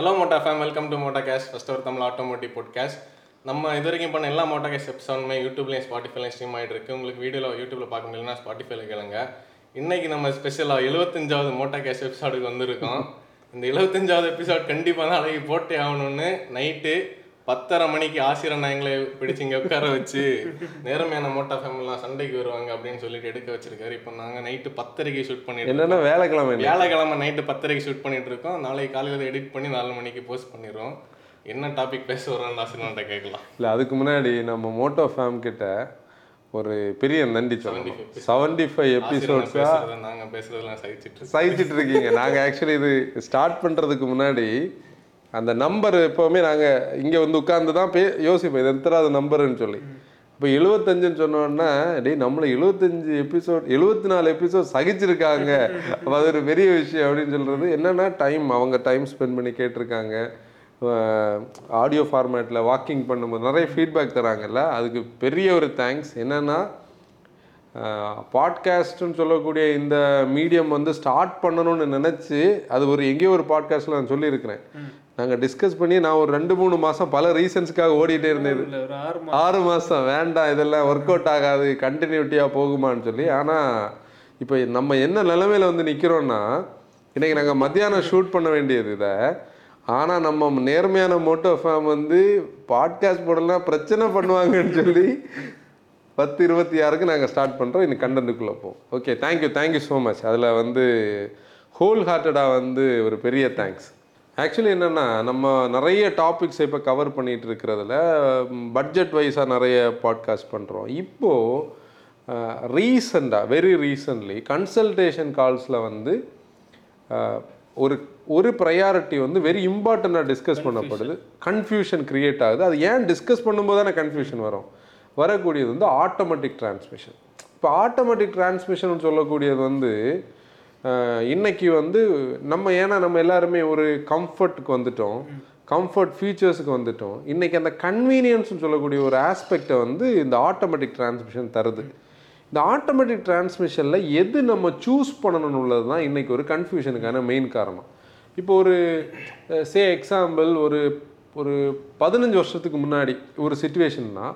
Hello மோட்டா fame, welcome to மோட்டா cash, first ஒரு தமிழ் ஆட்டோமோட்டிவ் பாட்காஸ்ட். நம்ம இது வரைக்கும் பண்ண எல்லா மோட்டா கேஷ் எபிசோடுமே யூடியூப்லேயும் ஸ்பாட்டிஃபைலையும் ஸ்ட்ரீம் ஆகிட்டு இருக்குது. உங்களுக்கு வீடியோவில் யூடியூப்பில் பார்க்க முடியலன்னா ஸ்பாட்டிஃபைல கேளுங்க. இன்றைக்கி நம்ம ஸ்பெஷலாக 75வது மோட்டா கேஷ் எபிசோடுக்கு வந்திருக்கோம். இந்த 75வது எபிசோட் கண்டிப்பாக தான் அழகி போட்டே ஆகணும்னு நைட்டு 10:30 மணிக்கு ஆசிரியர் எங்களை பிடிச்சி இங்கே உட்கார வச்சு நேர்மையான மோட்டா ஃபேம்லாம் சண்டைக்கு வருவாங்க அப்படின்னு சொல்லிட்டு எடுக்க வச்சிருக்காரு. இப்போ நாங்கள் நைட்டு 10:30க்கு ஷூட் பண்ணிட்டு இல்லைன்னா வேலைக்கிழமை நைட்டு 10:30க்கு ஷூட் பண்ணிட்டு இருக்கோம். நாளைக்கு காலையில் எடிட் பண்ணி 4 மணிக்கு போஸ்ட் பண்ணிடுவோம். என்ன டாபிக் பேச வரோம்னு ஆசிரியர்கிட்ட கேட்கலாம். இல்லை, அதுக்கு முன்னாடி நம்ம மோட்டா ஃபேம் கிட்ட ஒரு பெரிய நன்றி சொல்லணும். 75 எபிசோட்ஸா நாங்கள் பேசுறதெல்லாம் சகிச்சிட்டு இருக்கீங்க. நாங்கள் ஆக்சுவலி இது ஸ்டார்ட் பண்ணுறதுக்கு முன்னாடி அந்த நம்பர் எப்போவுமே நாங்கள் இங்கே வந்து உட்காந்து தான் யோசிப்போம் இது எத்தனாவது நம்பருன்னு சொல்லி. இப்போ 75ன்னு சொன்னோன்னா டேய் நம்மளை 75 எபிசோட் 74 எபிசோட் சகிச்சிருக்காங்க, அப்போ அது ஒரு பெரிய விஷயம் அப்படின்னு சொல்கிறது. என்னென்னா அவங்க டைம் ஸ்பெண்ட் பண்ணி கேட்டிருக்காங்க. ஆடியோ ஃபார்மேட்டில் வாக்கிங் பண்ணும்போது நிறைய ஃபீட்பேக் தராங்கல்ல, அதுக்கு பெரிய ஒரு தேங்க்ஸ். என்னென்னா பாட்காஸ்ட்டுன்னு சொல்லக்கூடிய இந்த மீடியம் வந்து ஸ்டார்ட் பண்ணணும்னு நினச்சி அது ஒரு எங்கேயோ ஒரு பாட்காஸ்ட்டில் நான் சொல்லியிருக்கிறேன். நாங்கள் டிஸ்கஸ் பண்ணி நான் ஒரு 2-3 மாதம் பல ரீசன்ஸுக்காக ஓடிட்டே இருந்தது. 6 மாதம் வேண்டாம், இதெல்லாம் ஒர்க் அவுட் ஆகாது, கண்டினியூட்டியாக போகுமான்னு சொல்லி. ஆனால் இப்போ நம்ம என்ன நிலைமையில் வந்து நிற்கிறோன்னா, இன்றைக்கி நாங்கள் மத்தியானம் ஷூட் பண்ண வேண்டியது இதை, ஆனால் நம்ம நேர்மையான மோட்டோ ஃபேம் வந்து பாட்காஸ்ட் போடலாம் பிரச்சனை பண்ணுவாங்கன்னு சொல்லி 10-26க்கு நாங்கள் ஸ்டார்ட் பண்ணுறோம். இன்னும் கண்டென்ட்டுக்குள்ளே போவோம். Okay, thank you so much. அதில் வந்து ஹோல் ஹார்ட்டடாக வந்து ஒரு பெரிய தேங்க்ஸ். ஆக்சுவலி என்னென்னா நம்ம நிறைய டாபிக்ஸ் இப்போ கவர் பண்ணிகிட்டு இருக்கிறதுல பட்ஜெட் வைஸாக நிறைய பாட்காஸ்ட் பண்ணுறோம். இப்போது ரீசண்டாக வெரி ரீசன்ட்லி கன்சல்டேஷன் கால்ஸில் வந்து ஒரு ப்ரையாரிட்டி வந்து வெரி இம்பார்ட்டண்ட்டாக டிஸ்கஸ் பண்ணப்படுது. கன்ஃபியூஷன் க்ரியேட் ஆகுது. அது ஏன் டிஸ்கஸ் பண்ணும்போது தானே கன்ஃபியூஷன் வரக்கூடியது வந்து ஆட்டோமேட்டிக் டிரான்ஸ்மிஷன். இப்போ ஆட்டோமேட்டிக் டிரான்ஸ்மிஷன் சொல்லக்கூடியது வந்து இன்றைக்கி வந்து நம்ம எல்லாருமே ஒரு கம்ஃபர்ட்டுக்கு வந்துட்டோம், கம்ஃபர்ட் ஃபீச்சர்ஸுக்கு வந்துட்டோம். இன்றைக்கி அந்த கன்வீனியன்ஸ்னு சொல்லக்கூடிய ஒரு ஆஸ்பெக்டை வந்து இந்த ஆட்டோமேட்டிக் டிரான்ஸ்மிஷன் தருது. இந்த ஆட்டோமேட்டிக் டிரான்ஸ்மிஷனில் எது நம்ம சூஸ் பண்ணணும்னு உள்ளது தான் இன்றைக்கி ஒரு கன்ஃபியூஷனுக்கான மெயின் காரணம். இப்போ ஒரு எக்ஸாம்பிள் ஒரு 15 வருஷத்துக்கு முன்னாடி ஒரு சிச்சுவேஷன்னா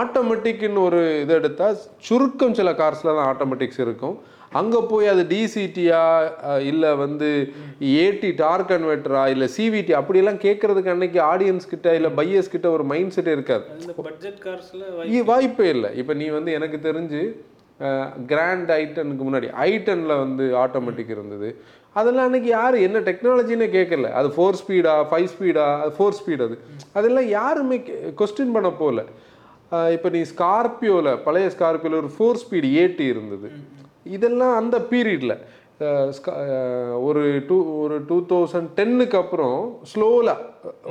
ஆட்டோமேட்டிக்னு ஒரு இது எடுத்தால் சுருக்கம் சில கார்ஸில் தான் ஆட்டோமேட்டிக்ஸ் இருக்கும். அங்கே போய் அது டிசிடியா இல்லை வந்து ஏடி டார்க் கன்வெர்ட்டரா இல்லை சிவிடி அப்படியெல்லாம் கேட்கறதுக்கு அன்னைக்கு ஆடியன்ஸ் கிட்ட இல்லை பையர்ஸ் கிட்ட ஒரு மைண்ட் செட்டே இருக்காது, வாய்ப்பே இல்லை. இப்போ நீ வந்து எனக்கு தெரிஞ்சு கிராண்ட் ஐட்டனுக்கு முன்னாடி ஐட்டனில் வந்து ஆட்டோமேட்டிக் இருந்தது. அதெல்லாம் அன்றைக்கி யார் என்ன டெக்னாலஜினே கேட்கல. அது 4 ஸ்பீடா 5 ஸ்பீடா, அது 4 ஸ்பீடு, அதெல்லாம் யாருமே கொஸ்டின் பண்ண போகல. இப்போ நீ ஸ்கார்பியோவில் பழைய ஸ்கார்பியோவில் ஒரு 4 ஸ்பீடு ஏடி இருந்தது. இதெல்லாம் அந்த பீரியடில் ஒரு 2010க்கு அப்புறம் ஸ்லோவில்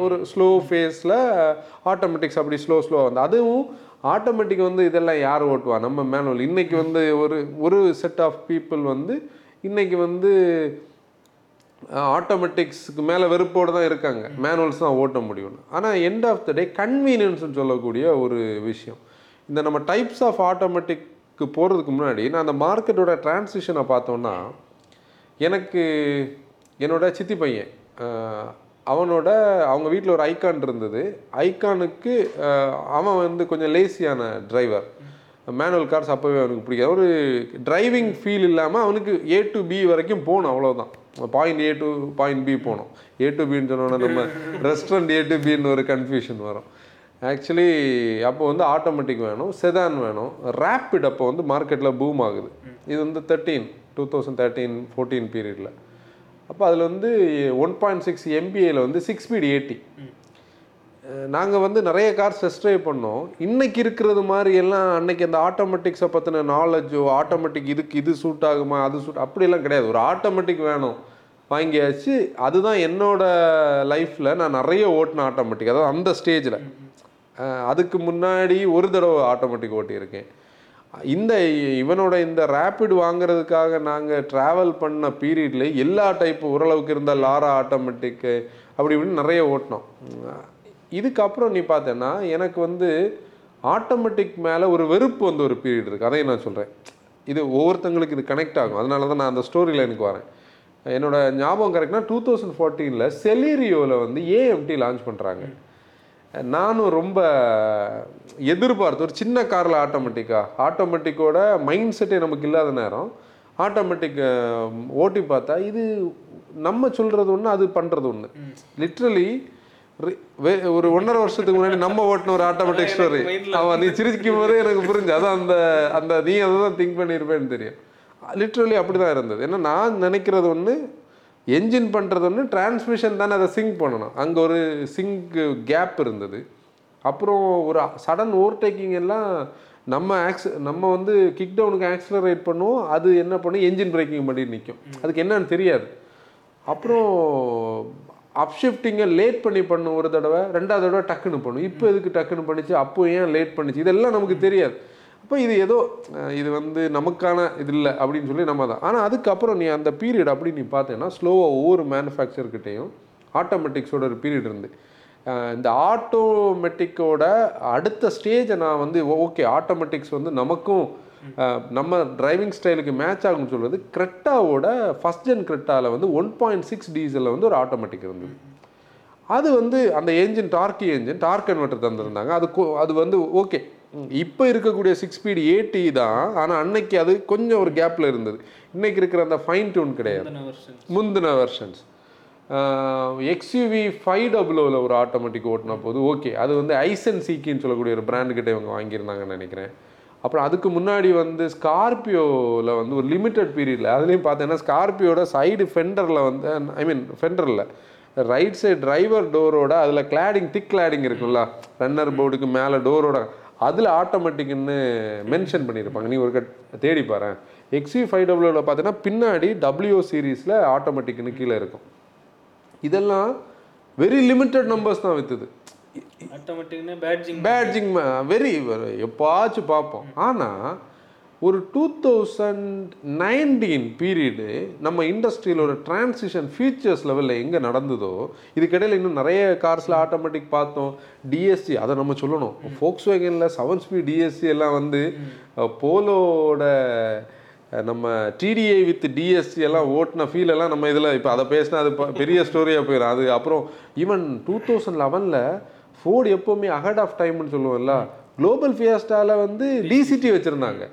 ஒரு ஸ்லோ ஃபேஸில் ஆட்டோமேட்டிக்ஸ் அப்படி ஸ்லோவாக வந்து அதுவும் ஆட்டோமேட்டிக் வந்து இதெல்லாம் யார் ஓட்டுவா, நம்ம மேனுவல். இன்றைக்கி வந்து ஒரு செட் ஆஃப் பீப்புள் வந்து இன்றைக்கி வந்து ஆட்டோமேட்டிக்ஸுக்கு மேலே வெறுப்போடு தான் இருக்காங்க, மேனுவல்ஸ் தான் ஓட்ட முடியும்னு. ஆனால் எண்ட் ஆஃப் த டே கன்வீனியன்ஸ்னு சொல்லக்கூடிய ஒரு விஷயம். இந்த நம்ம டைப்ஸ் ஆஃப் ஆட்டோமேட்டிக்கு போகிறதுக்கு முன்னாடி நான் அந்த மார்க்கெட்டோட டிரான்சிஷனை பார்த்தோன்னா, எனக்கு என்னோட சித்தி பையன் அவங்க வீட்டில் ஒரு ஐகான் இருந்தது. ஐகானுக்கு அவன் வந்து கொஞ்சம் லேசியான டிரைவர், மேனுவல் கார்ஸ் அப்போவே அவனுக்கு பிடிக்காது. ஒரு டிரைவிங் ஃபீல் இல்லாமல் அவனுக்கு A to B வரைக்கும் போகணும், அவ்வளோதான். Point A to point B போகணும். A to Bன்னு சொன்னோன்னா நம்ம ரெஸ்டாரண்ட் A to Bன்னு ஒரு கன்ஃபியூஷன் வரும். ஆக்சுவலி அப்போ வந்து ஆட்டோமேட்டிக் வேணும், செதான் வேணும். ரேப்பிட் அப்போ வந்து மார்க்கெட்டில் பூம் ஆகுது. இது வந்து 2013-14 பீரியடில். அப்போ அதில் வந்து 1.6 MPAல வந்து 6 ஸ்பீடு AT. நாங்கள் வந்து நிறைய கார் டெஸ்ட் ட்ரைவ் பண்ணோம். இன்றைக்கி இருக்கிறது மாதிரி எல்லாம் அன்றைக்கி அந்த ஆட்டோமேட்டிக்ஸை பற்றின நாலேஜோ ஆட்டோமேட்டிக் இது சூட் ஆகுமா அது சூட் அப்படிலாம் கிடையாது. ஒரு ஆட்டோமேட்டிக் வேணும், வாங்கியாச்சு. அதுதான் என்னோடய லைஃப்பில் நான் நிறைய ஓட்டின ஆட்டோமேட்டிக். அதாவது அந்த ஸ்டேஜில் அதுக்கு முன்னாடி ஒரு தடவை ஆட்டோமேட்டிக் ஓட்டியிருக்கேன். இவனோட இந்த ரேப்பிட் வாங்கிறதுக்காக நாங்கள் ட்ராவல் பண்ண பீரியடில் எல்லா டைப்பு ஓரளவுக்கு இருந்தால் லாரா ஆட்டோமேட்டிக்கு அப்படி இப்படின்னு நிறைய ஓட்டினோம். இதுக்கப்புறம் நீ பார்த்தேன்னா எனக்கு வந்து ஆட்டோமேட்டிக் மேலே ஒரு வெறுப்பு வந்து ஒரு பீரியட் இருக்குது. அதையும் நான் சொல்கிறேன், இது ஒவ்வொருத்தங்களுக்கு இது கனெக்ட் ஆகும். அதனால தான் நான் அந்த ஸ்டோரியில் எனக்கு வரேன். என்னோட ஞாபகம் கரெக்ட்னா 2014 செலீரியோவில் வந்து ஏஎம்டி லான்ச் பண்ணுறாங்க. நானும் ரொம்ப எதிர்பார்த்து ஒரு சின்ன காரில் ஆட்டோமேட்டிக்கோட மைண்ட் செட்டே நமக்கு இல்லாத நேரம் ஆட்டோமேட்டிக் ஓட்டி பார்த்தா இது நம்ம சொல்கிறது ஒன்று அது பண்ணுறது ஒன்று. லிட்ரலி ஒரு 1.5 வருஷத்துக்கு முன்னாடி நம்ம ஓட்டின ஒரு ஆட்டோமேட்டிக் ஸ்டோரி அவன் நீ சிரிக்கும் போதே எனக்கு புரிஞ்சு அதான் அந்த அந்த நீ அதை தான் திங்க் பண்ணியிருப்பேன்னு தெரியும். லிட்ரலி அப்படி தான் இருந்தது. ஏன்னா நான் நினைக்கிறது ஒன்று, என்ஜின் பண்ணுறது ஒன்று, டிரான்ஸ்மிஷன் தானே அதை சிங்க் பண்ணணும். அங்கே ஒரு சிங்க் கேப் இருந்தது. அப்புறம் ஒரு சடன் ஓவர்டேக்கிங் எல்லாம் நம்ம வந்து கிக் டவுனுக்கு ஆக்சிலரேட் பண்ணுவோம், அது என்ன பண்ணும் என்ஜின் பிரேக்கிங் பண்ணி நிற்கும், அதுக்கு என்னன்னு தெரியாது. அப்புறம் அப்ஷிஃப்டிங்கை லேட் பண்ணி பண்ணும் ஒரு தடவை, ரெண்டாவது தடவை டக்குன்னு பண்ணும். இப்போ எதுக்கு டக்குன்னு பண்ணிச்சு, அப்போ ஏன் லேட் பண்ணிச்சு, இதெல்லாம் நமக்கு தெரியாது. அப்போ இது ஏதோ இது வந்து நமக்கான இது இல்லை அப்படின்னு சொல்லி நம்ம தான். ஆனால் அதுக்கப்புறம் நீ அந்த பீரியட் அப்படி நீ பார்த்தீங்கன்னா ஸ்லோவாக ஒவ்வொரு மேனுஃபேக்சர்கிட்டையும் ஆட்டோமேட்டிக்ஸோட ஒரு பீரியட் இருந்து இந்த ஆட்டோமேட்டிக்கோட அடுத்த ஸ்டேஜை நான் வந்து ஓகே ஆட்டோமேட்டிக்ஸ் வந்து நமக்கும் நம்ம டிரைவிங் ஸ்டைலுக்கு மேட்ச் ஆகும்னு சொல்கிறது. கிரெட்டாவோட ஃபஸ்ட் ஜென் கிரெட்டாவில் வந்து 1.6 டீசலில் வந்து ஒரு ஆட்டோமேட்டிக் இருந்தது. அது வந்து அந்த என்ஜின் டார்க் கன்வெர்ட்டர் தந்திருந்தாங்க. அது வந்து ஓகே இப்போ இருக்கக்கூடிய 6 ஸ்பீடு AT தான். ஆனால் அன்னைக்கு அது கொஞ்சம் ஒரு கேப்பில் இருந்தது. இன்றைக்கி இருக்கிற அந்த ஃபைன் டியூன் கிடையாது. முந்தின வெர்ஷன்ஸ் XUV 500 ஒரு ஆட்டோமேட்டிக் ஓட்டினா போது ஓகே. அது வந்து ஐசன் சீக்கின்னு சொல்லக்கூடிய ஒரு பிராண்டுக்கிட்ட இவங்க வாங்கியிருந்தாங்கன்னு நினைக்கிறேன். அப்புறம் அதுக்கு முன்னாடி வந்து ஸ்கார்பியோவில் வந்து ஒரு லிமிட்டட் பீரியடில் அதுலேயும் பார்த்தீங்கன்னா ஸ்கார்பியோட சைடு ஃபெண்டரில் வந்து ஃபெண்டரில் ரைட் சைடு டிரைவர் டோரோட அதில் திக் கிளாடிங் இருக்குல்ல, ரன்னர் போர்டுக்கு மேலே டோரோட, அதில் ஆட்டோமேட்டிக்னு மென்ஷன் பண்ணியிருப்பாங்க. நீ ஒரு தேடி பாரு. XUV 500 பார்த்தீங்கன்னா பின்னாடி W சீரீஸில் ஆட்டோமேட்டிக்னு கீழே இருக்கும். இதெல்லாம் வெரி லிமிட்டட் நம்பர்ஸ் தான் விற்றுது. பேட்ஜிங் வெரி எப்பாச்சும் பார்ப்போம். ஆனால் ஒரு 2019 பீரியடு நம்ம இண்டஸ்ட்ரியில் ஒரு டிரான்சிஷன் ஃபீச்சர்ஸ் லெவலில் எங்கே நடந்ததோ, இதுக்கிடையில் இன்னும் நிறைய கார்ஸில் ஆட்டோமேட்டிக் பார்த்தோம். DSG அதை நம்ம சொல்லணும். Volkswagenல 7 ஸ்பீட் DSG எல்லாம் வந்து போலோட நம்ம TDI வித் DSG எல்லாம் ஓட்டின ஃபீல் எல்லாம் நம்ம இதில் இப்போ அதை பேசினா அது பெரிய ஸ்டோரியாக போயிடும். அது அப்புறம் ஈவன் 2011 ஃபோர்டு எப்போவுமே அஹெட் ஆஃப் டைம்னு சொல்லுவோம்ல, குளோபல் ஃபியாஸ்டாவில் வந்து DCT வச்சுருந்தாங்க.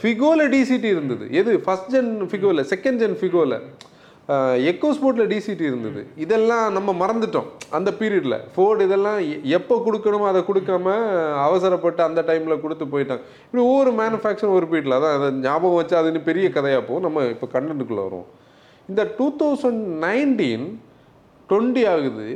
ஃபிகோவில் DCT இருந்தது. எது ஃபஸ்ட் ஜென் ஃபிகோவில், செகண்ட் ஜென் ஃபிகோவில், எக்கோஸ்போர்ட்டில் DCT இருந்தது. இதெல்லாம் நம்ம மறந்துட்டோம் அந்த பீரியடில். ஃபோர்டு இதெல்லாம் எப்போ கொடுக்கணுமோ அதை கொடுக்காம அவசரப்பட்டு அந்த டைமில் கொடுத்து போயிட்டாங்க. இப்படி ஒவ்வொரு மேனுஃபேக்சர் ஒரு பீரியடில் தான் அதை ஞாபகம் வச்சு அதுன்னு பெரிய கதையாக போகும். நம்ம இப்போ கண்டென்ட்டுக்குள்ளே வரும். இந்த 2019 20 ஆகுது.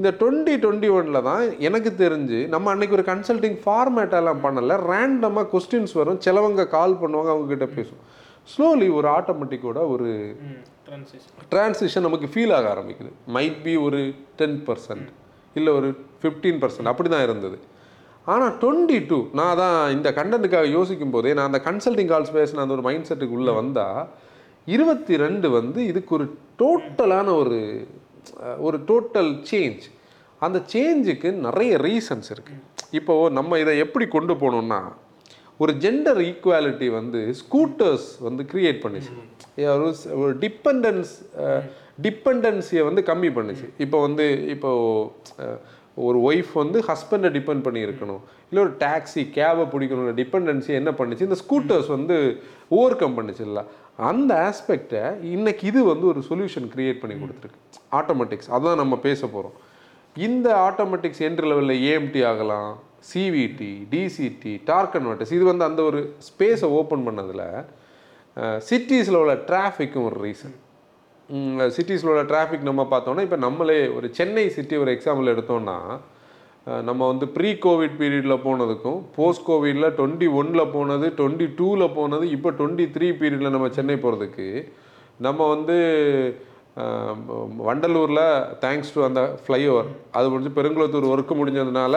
இந்த 2021 தான் எனக்கு தெரிஞ்சு நம்ம அன்றைக்கி ஒரு கன்சல்டிங் ஃபார்மேட்டெல்லாம் பண்ணலை. ரேண்டமாக கொஸ்டின்ஸ் வரும், சிலவங்க கால் பண்ணுவாங்க, அவங்கக்கிட்ட பேசும். ஸ்லோலி ஒரு ஆட்டோமேட்டிக்கோட ஒரு ட்ரான்சிஷன் நமக்கு ஃபீல் ஆக ஆரம்பிக்குது. மைட் பி ஒரு 10% இல்லை ஒரு 15% அப்படி தான் இருந்தது. ஆனால் 22 நான் தான் இந்த கண்டென்ட்டுக்காக யோசிக்கும் போதே நான் அந்த கன்சல்டிங் கால்ஸ் பேசின அந்த ஒரு மைண்ட் செட்டுக்கு உள்ளே வந்தால் 22 வந்து இதுக்கு ஒரு டோட்டலான ஒரு டோட்டல் சேஞ்ச். அந்த சேஞ்சுக்கு நிறைய ரீசன்ஸ் இருக்குது. இப்போது நம்ம இதை எப்படி கொண்டு போகணுன்னா, ஒரு ஜெண்டர் ஈக்குவாலிட்டி வந்து ஸ்கூட்டர்ஸ் வந்து க்ரியேட் பண்ணிச்சு. ஒரு டிபெண்டன்சியை வந்து கம்மி பண்ணிச்சு. இப்போ ஒரு ஒய்ஃப் வந்து ஹஸ்பண்டை டிபெண்ட் பண்ணி இருக்கணும், இல்லை ஒரு டாக்ஸி கேபை பிடிக்கணும்ல டிபெண்டன்சி என்ன பண்ணிச்சு, இந்த ஸ்கூட்டர்ஸ் வந்து ஓவர் கம் பண்ணிச்சு. இல்லை அந்த ஆஸ்பெக்டை இன்றைக்கி இது வந்து ஒரு சொல்யூஷன் க்ரியேட் பண்ணி கொடுத்துருக்கு. ஆட்டோமேட்டிக்ஸ் அதுதான் நம்ம பேச போகிறோம். இந்த ஆட்டோமேட்டிக்ஸ் என்ட்ரி லெவலில் AMT ஆகலாம், CVT, DCT, டார்க் கன்வெர்ட்டர்ஸ், இது வந்து அந்த ஒரு ஸ்பேஸை ஓப்பன் பண்ணதில் சிட்டிஸில் உள்ள டிராஃபிக்கும் ஒரு ரீசன். சிட்டிஸில் உள்ள டிராஃபிக் நம்ம பார்த்தோன்னா, இப்போ நம்மளே ஒரு சென்னை சிட்டி ஒரு எக்ஸாம்பிள் எடுத்தோன்னா, நம்ம வந்து ப்ரீ கோவிட் பீரியடில் போனதுக்கும் போஸ்ட் கோவிடில் 2021 போனது, 2022 போனது, இப்போ 2023 பீரியடில் நம்ம சென்னை போகிறதுக்கு நம்ம வந்து வண்டலூரில் தேங்க்ஸ் டு அந்த ஃப்ளைஓவர் அது முடிஞ்சு பெருங்குளத்தூர் ஒர்க்கு முடிஞ்சதுனால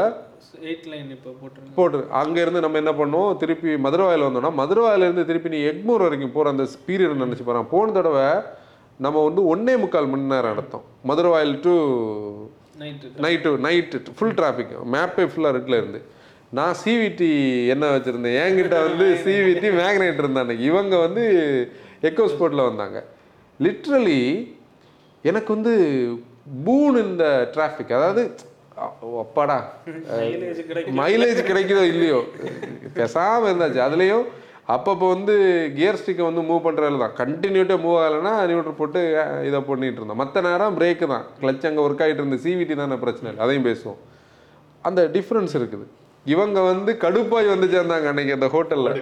8 லைன் இப்போ போட்டு அங்கேருந்து நம்ம என்ன பண்ணுவோம், திருப்பி மதுரவாயில் வந்தோம்னா மதுரவாயிலேருந்து திருப்பி நீ எக்மூர் வரைக்கும் போகிற அந்த பீரியட் நினச்சி போகிறான். போன தடவை நம்ம வந்து 1.25 மணி நேரம் நடத்தோம் Maduravoyal to night full traffic மேப்பே ஃபுல்லாக ரெட்டில் இருந்து. நான் CVT என்ன வச்சுருந்தேன், என்கிட்ட வந்து CVT மேக்னேட் இருந்தாங்க, இவங்க வந்து எக்கோஸ்போர்ட்டில் வந்தாங்க. லிட்ரலி எனக்கு வந்து பூன் இந்த டிராஃபிக், அதாவது அப்பாடா மைலேஜ் கிடைக்குதோ இல்லையோ பேசாமல் இருந்தாச்சு. அதுலேயும் அப்பப்போ வந்து கியர் ஸ்டிக்கை வந்து மூவ் பண்ணுறதுல தான் கண்டினியூட்டாக மூவ் ஆகலைன்னா நியூட்ரல் போட்டு இதை பண்ணிகிட்டு இருந்தோம். மற்ற நேரம் பிரேக்கு தான், கிளச் அங்கே ஒர்க் ஆகிட்டு இருந்து. சிவிடி தானே பிரச்சனை இல்லை, அதையும் பேசுவோம். அந்த டிஃப்ரென்ஸ் இருக்குது. இவங்க வந்து கடுப்பாய் வந்து சேர்ந்தாங்க அன்னைக்கு அந்த ஹோட்டலில்.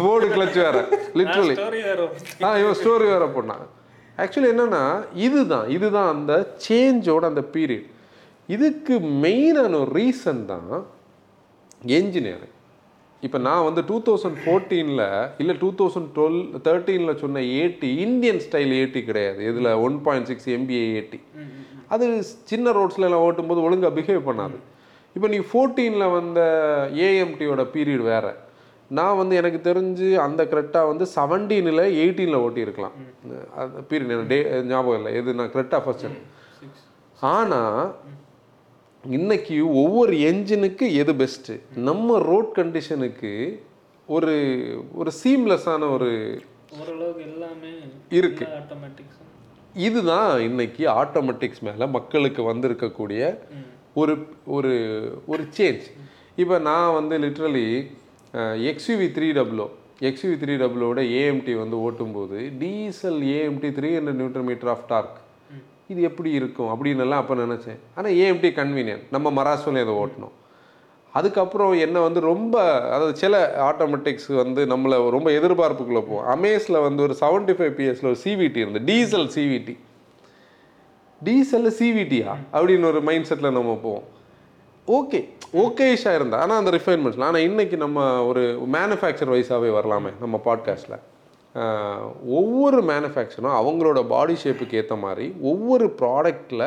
போர்டு கிளச் வேறு, லிட்ரலி இவன் ஸ்டோரி வேறு போனான். ஆக்சுவலி என்னென்னா இதுதான் அந்த சேஞ்சோட அந்த பீரியட். இதுக்கு மெயினான ஒரு ரீசன் தான் என்ஜினியரிங். இப்போ நான் வந்து 2014 இல்லை 2013 சொன்ன ஏடி இந்தியன் ஸ்டைல் ஏடி கிடையாது. இதில் 1.6 MBA ஏடி அது சின்ன ரோட்ஸில் எல்லாம் ஓட்டும்போது ஒழுங்காக பிஹேவ் பண்ணாது. இப்போ நீங்கள் 2014 வந்த ஏஎம்டியோட பீரியட் வேறு. நான் வந்து எனக்கு தெரிஞ்சு அந்த கரெக்டாக வந்து 2017 ஓட்டியிருக்கலாம் அந்த பீரியட். எனக்கு டே ஞாபகம் இல்லை எது, நான் கரெக்டாக ஃபர்ஸ்ட். ஆனால் இன்றைக்கி ஒவ்வொரு என்ஜினுக்கு எது பெஸ்ட்டு, நம்ம ரோட் கண்டிஷனுக்கு ஒரு ஒரு சீம்லெஸ்ஸான ஒரு எல்லாமே இருக்குது. ஆட்டோமேட்டிக்ஸ் இதுதான் இன்றைக்கி ஆட்டோமேட்டிக்ஸ் மேலே மக்களுக்கு வந்திருக்கக்கூடிய ஒரு ஒரு ஒரு சேஞ்ச். இப்போ நான் வந்து லிட்ரலி XUV 3WOட ஏஎம்டி வந்து ஓட்டும்போது diesel AMT 300 Nm of torque இது எப்படி இருக்கும் அப்படின்னுலாம் அப்போ நினச்சேன். ஆனால் ஏஎம்டி கன்வீனியன்ட், நம்ம மராசோலையும் அதை ஓட்டணும். அதுக்கப்புறம் என்னை வந்து ரொம்ப அதாவது சில ஆட்டோமேட்டிக்ஸ் வந்து நம்மளை ரொம்ப எதிர்பார்ப்புக்குள்ளே போவோம். அமேஸில் வந்து ஒரு 75 PS ஒரு சிவிடி இருந்து டீசல் சிவிடி, டீசலில் சிவிடியா அப்படின்னு ஒரு மைண்ட் செட்டில் நம்ம போவோம். ஓகேஷாக இருந்தால் ஆனால் அந்த ரிஃபைன்மெண்ட்ஸில். ஆனால் இன்றைக்கி நம்ம ஒரு மேனுஃபேக்சர் வைஸாகவே வரலாமே நம்ம பாட்காஸ்ட்டில். ஒவ்வொரு மேனுஃபேக்சரும் அவங்களோட பாடி ஷேப்புக்கு ஏற்ற மாதிரி ஒவ்வொரு ப்ராடக்டில்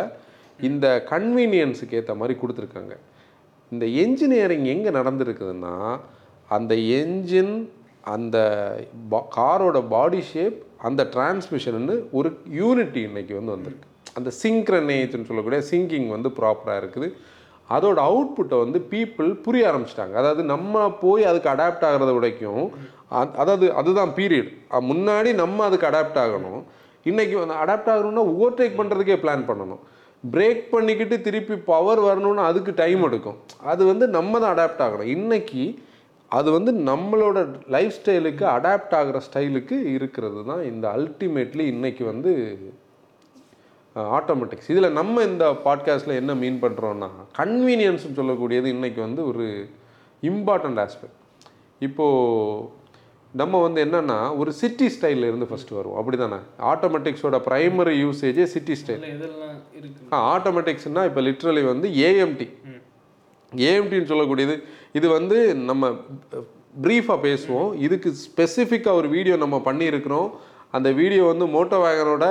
இந்த கன்வீனியன்ஸுக்கு ஏற்ற மாதிரி கொடுத்துருக்காங்க. இந்த என்ஜினியரிங் எங்கே நடந்திருக்குதுன்னா அந்த என்ஜின், அந்த காரோட பாடி ஷேப், அந்த டிரான்ஸ்மிஷன்னு ஒரு யூனிட்டி இன்றைக்கி வந்து வந்திருக்கு. அந்த சிங்க்ரனேஜ்னு சொல்லக்கூடிய சிங்கிங் வந்து ப்ராப்பராக இருக்குது. அதோட அவுட்புட்டை வந்து பீப்புள் புரிய ஆரம்பிச்சிட்டாங்க. அதாவது நம்ம போய் அதுக்கு அடாப்ட் ஆகிறத விடைக்கும், அதாவது அதுதான் பீரியட். முன்னாடி நம்ம அதுக்கு அடாப்ட் ஆகணும். இன்றைக்கி வந்து அடாப்ட் ஆகணும்னா ஓவர்டேக் பண்ணுறதுக்கே பிளான் பண்ணணும். பிரேக் பண்ணிக்கிட்டு திருப்பி பவர் வரணும்னா அதுக்கு டைம் எடுக்கும். அது வந்து நம்ம தான் அடாப்ட் ஆகணும். இன்றைக்கி அது வந்து நம்மளோட லைஃப் ஸ்டைலுக்கு அடாப்ட் ஆகிற ஸ்டைலுக்கு இருக்கிறது தான் இந்த அல்டிமேட்லி இன்றைக்கி வந்து ஆட்டோமேட்டிக்ஸ். இதில் நம்ம இந்த பாட்காஸ்ட்டில் என்ன மீன் பண்ணுறோன்னா கன்வீனியன்ஸ்னு சொல்லக்கூடியது இன்றைக்கி வந்து ஒரு இம்பார்ட்டண்ட் ஆஸ்பெக்ட். இப்போது நம்ம வந்து என்னென்னா ஒரு சிட்டி ஸ்டைலில் இருந்து ஃபஸ்ட்டு வருவோம், அப்படி தானே? ஆட்டோமேட்டிக்ஸோட ப்ரைமரி யூசேஜே சிட்டி ஸ்டைல். ஆட்டோமேட்டிக்ஸ்னால் இப்போ லிட்ரலி வந்து ஏஎம்டின்னு சொல்லக்கூடியது இது வந்து நம்ம ப்ரீஃபாக பேசுவோம். இதுக்கு ஸ்பெசிஃபிக்காக ஒரு வீடியோ நம்ம பண்ணியிருக்கிறோம். அந்த வீடியோ வந்து மோட்டோ வேகனோட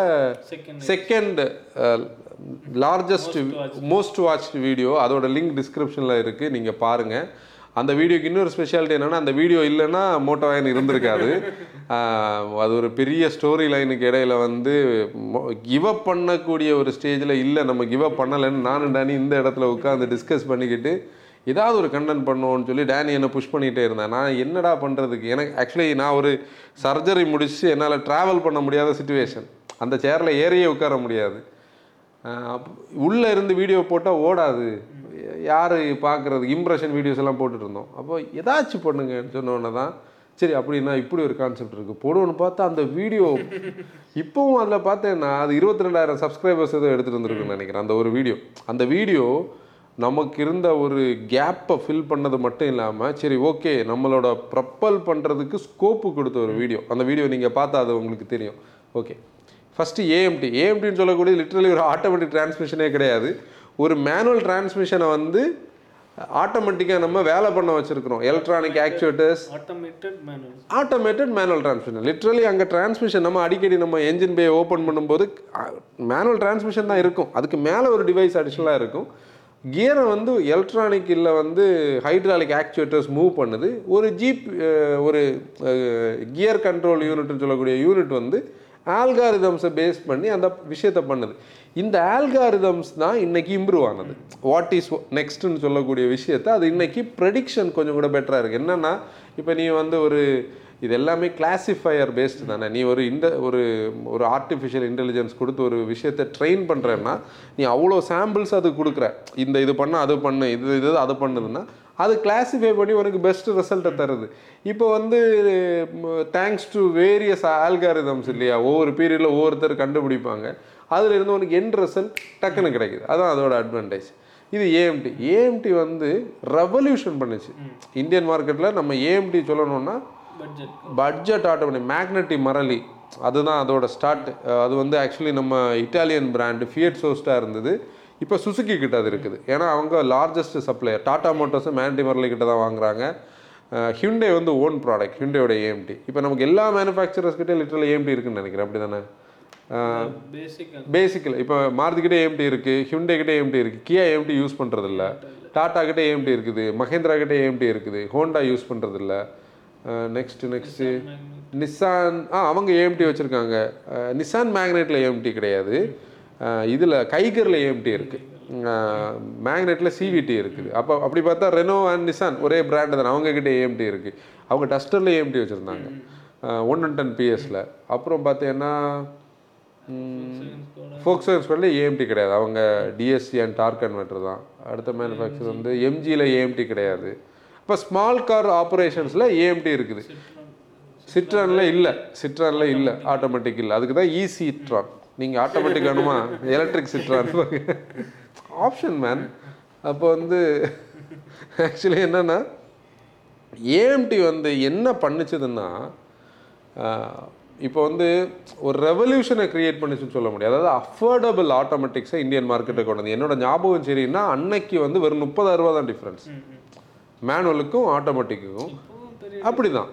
second largest most watched video. அதோட லிங்க் டிஸ்கிரிப்ஷனில் இருக்குது, நீங்கள் பாருங்கள். அந்த வீடியோக்கு இன்னொரு ஸ்பெஷாலிட்டி என்னென்னா அந்த வீடியோ இல்லைன்னா மோட்டோ வேகன் இருந்திருக்காது. அது ஒரு பெரிய ஸ்டோரி லைனுக்கு இடையில் வந்து கிவ் அப் பண்ணக்கூடிய ஒரு ஸ்டேஜில் இல்லை, நம்ம கிவ் அப் பண்ணலைன்னு நானும் டேனி இந்த இடத்துல உட்காந்து டிஸ்கஸ் பண்ணிக்கிட்டு ஏதாவது ஒரு கண்டென்ட் பண்ணுவோன்னு சொல்லி டேனி என்னை புஷ் பண்ணிகிட்டே இருந்தேன். நான் என்னடா பண்ணுறதுக்கு, எனக்கு ஆக்சுவலி நான் ஒரு சர்ஜரி முடித்து என்னால் ட்ராவல் பண்ண முடியாத சுச்சுவேஷன், அந்த சேரில் ஏறியே உட்கார முடியாது. உள்ளே இருந்து வீடியோ போட்டால் ஓடாது, யார் பார்க்குறது, இம்ப்ரெஷன் வீடியோஸ் எல்லாம் போட்டுட்ருந்தோம். அப்போ ஏதாச்சும் பண்ணுங்கன்னு சொன்னோன்னே தான் சரி அப்படின்னா இப்படி ஒரு கான்செப்ட் இருக்குது போடுவோன்னு பார்த்தா அந்த வீடியோ இப்போவும் அதில் பார்த்தேன்னா அது 22,000 சப்ஸ்கிரைபர்ஸ் ஏதோ எடுத்துகிட்டு வந்துருக்குன்னு நினைக்கிறேன். அந்த வீடியோ நமக்கு இருந்த ஒரு கேப்பை ஃபில் பண்ணது மட்டும் இல்லாமல் சரி ஓகே நம்மளோட ப்ரப்பல் பண்ணுறதுக்கு ஸ்கோப்பு கொடுத்த ஒரு வீடியோ. அந்த வீடியோ நீங்கள் பார்த்தா அது உங்களுக்கு தெரியும். ஓகே, ஃபஸ்ட்டு ஏஎம்டின்னு சொல்லக்கூடிய லிட்ரலி ஒரு ஆட்டோமேட்டிக் டிரான்ஸ்மிஷனே கிடையாது. ஒரு மேனுவல் டிரான்ஸ்மிஷனை வந்து ஆட்டோமேட்டிக்காக நம்ம வேலை பண்ண வச்சுருக்கிறோம். Electronic actuators, automated manual transmission. Literally அங்கே டிரான்ஸ்மிஷன் நம்ம அடிக்கடி நம்ம என்ஜின் பே ஓப்பன் பண்ணும்போது மேனுவல் டிரான்ஸ்மிஷன் தான் இருக்கும். அதுக்கு மேலே ஒரு டிவைஸ் அடிஷ்னலாக இருக்கும். கியரை வந்து எலக்ட்ரானிக் இல்லை வந்து ஹைட்ராலிக் ஆக்சுவேட்டர்ஸ் மூவ் பண்ணுது. ஒரு ஜீப் ஒரு கியர் கண்ட்ரோல் யூனிட்னு சொல்லக்கூடிய யூனிட் வந்து ஆல்காரிதம்ஸை பேஸ் பண்ணி அந்த விஷயத்தை பண்ணுது. இந்த ஆல்காரிதம்ஸ் தான் இன்றைக்கி இம்ப்ரூவ் ஆனது. வாட் இஸ் நெக்ஸ்ட்டுன்னு சொல்லக்கூடிய விஷயத்தை அது இன்றைக்கி ப்ரெடிக்ஷன் கொஞ்சம் கூட பெட்டராக இருக்குது. என்னென்னா இப்போ நீ வந்து ஒரு இது எல்லாமே கிளாஸிஃபையர் பேஸ்டு தானே. நீ ஒரு ஒரு ஆர்டிஃபிஷியல் இன்டெலிஜென்ஸ் கொடுத்து ஒரு விஷயத்தை ட்ரெயின் பண்ணுறேன்னா நீ அவ்வளோ சாம்பிள்ஸ் அது கொடுக்குற, இந்த இது பண்ண அது பண்ணு, இது இது அது பண்ணுதுன்னா அது கிளாஸிஃபை பண்ணி உனக்கு பெஸ்ட் ரிசல்ட்டை தருது. இப்போ வந்து தேங்க்ஸ் டு வேரியஸ் ஆல்காரிதம்ஸ் இல்லையா, ஒவ்வொரு பீரியடில் ஒவ்வொருத்தர் கண்டுபிடிப்பாங்க, அதுலேருந்து உனக்கு எண்ட் ரிசல்ட் டக்குன்னு கிடைக்குது. அதுதான் அதோட அட்வான்டேஜ். இது ஏஎம்டி வந்து ரெவல்யூஷன் பண்ணுச்சு இந்தியன் மார்க்கெட்டில். நம்ம ஏஎம்டி சொல்லணும்னா பட்ஜெட் ஆட்டோமேட்டி மேக்னட்டி மரலி அதுதான் அதோட ஸ்டார்ட். அது வந்து ஆக்சுவலி நம்ம இட்டாலியன் பிராண்டு ஃபியட் சோஸ்டாக இருந்தது, இப்போ சுசுக்கி கிட்ட அது இருக்குது. ஏன்னா அவங்க லார்ஜஸ்ட் சப்ளையர். டாடா மோட்டார்ஸும் மேக்னட்டி மரலி கிட்ட தான் வாங்குறாங்க. ஹியூண்டே வந்து ஓன் ப்ராடக்ட், ஹியூண்டேயோட ஏஎம்டி. இப்போ நமக்கு எல்லா மேனுஃபேக்சரர்ஸ் கிட்டே லிட்டரல் ஏஎம்டி இருக்குன்னு நினைக்கிறேன், அப்படி தானே? பேசிக்கல் இப்போ மாருதி கிட்டே ஏஎம்டி இருக்குது, ஹியூண்டே கிட்டே ஏஎம்டி இருக்குது, கியா ஏஎம்டி யூஸ் பண்ணுறதில்ல, டாட்டா கிட்டே ஏஎம்டி இருக்குது, மஹேந்திரா கிட்டே ஏஎம்டி இருக்குது, ஹோண்டா யூஸ் பண்ணுறதில்ல. நெக்ஸ்ட்டு நிசான், அவங்க ஏஎம்டி வச்சுருக்காங்க. நிசான் மேக்னெட்டில் ஏஎம்டி கிடையாது, இதில் கைகரில் ஏஎம்டி இருக்குது, மேக்னெட்டில் சிவிடி இருக்குது. அப்போ அப்படி பார்த்தா ரெனோ அண்ட் நிசான் ஒரே பிராண்டு தானே, அவங்கக்கிட்ட ஏஎம்டி இருக்குது. அவங்க டஸ்டரில் ஏஎம்டி வச்சுருந்தாங்க 110 PS. அப்புறம் பார்த்தீங்கன்னா ஃபோக்ஸ்வேகன் ஸ்கோடா ஏஎம்டி கிடையாது, அவங்க டிஎஸ்சி அண்ட் டார்க் கன்வெர்ட்டர் தான். அடுத்த மேனுஃபேக்சர் வந்து எம்ஜியில் ஏஎம்டி கிடையாது. இப்போ ஸ்மால் கார் ஆப்ரேஷன்ஸில் ஏஎம்டி இருக்குது, சிட்ரானில் இல்லை, ஆட்டோமேட்டிக் இல்லை. அதுக்கு தான் இசிட்ரான். நீங்கள் ஆட்டோமேட்டிக் வேணுமா, எலக்ட்ரிக் சிட்ரான் ஆப்ஷன் மேன். அப்போ வந்து ஆக்சுவலி என்னென்னா ஏஎம்டி வந்து என்ன பண்ணிச்சதுன்னா இப்போ வந்து ஒரு ரெவல்யூஷனை கிரியேட் பண்ணிச்சுன்னு சொல்ல முடியாது. அதாவது அஃபோர்டபுள் ஆட்டோமேட்டிக்ஸை இந்தியன் மார்க்கெட்டை கொண்டு வந்து. என்னோட ஞாபகம் சரின்னா அன்னைக்கு வந்து வெறும் 30,000 தான் டிஃப்ரென்ஸ் மேனுவலுக்கும் ஆட்டோமேட்டிக்குக்கும். அப்படி தான்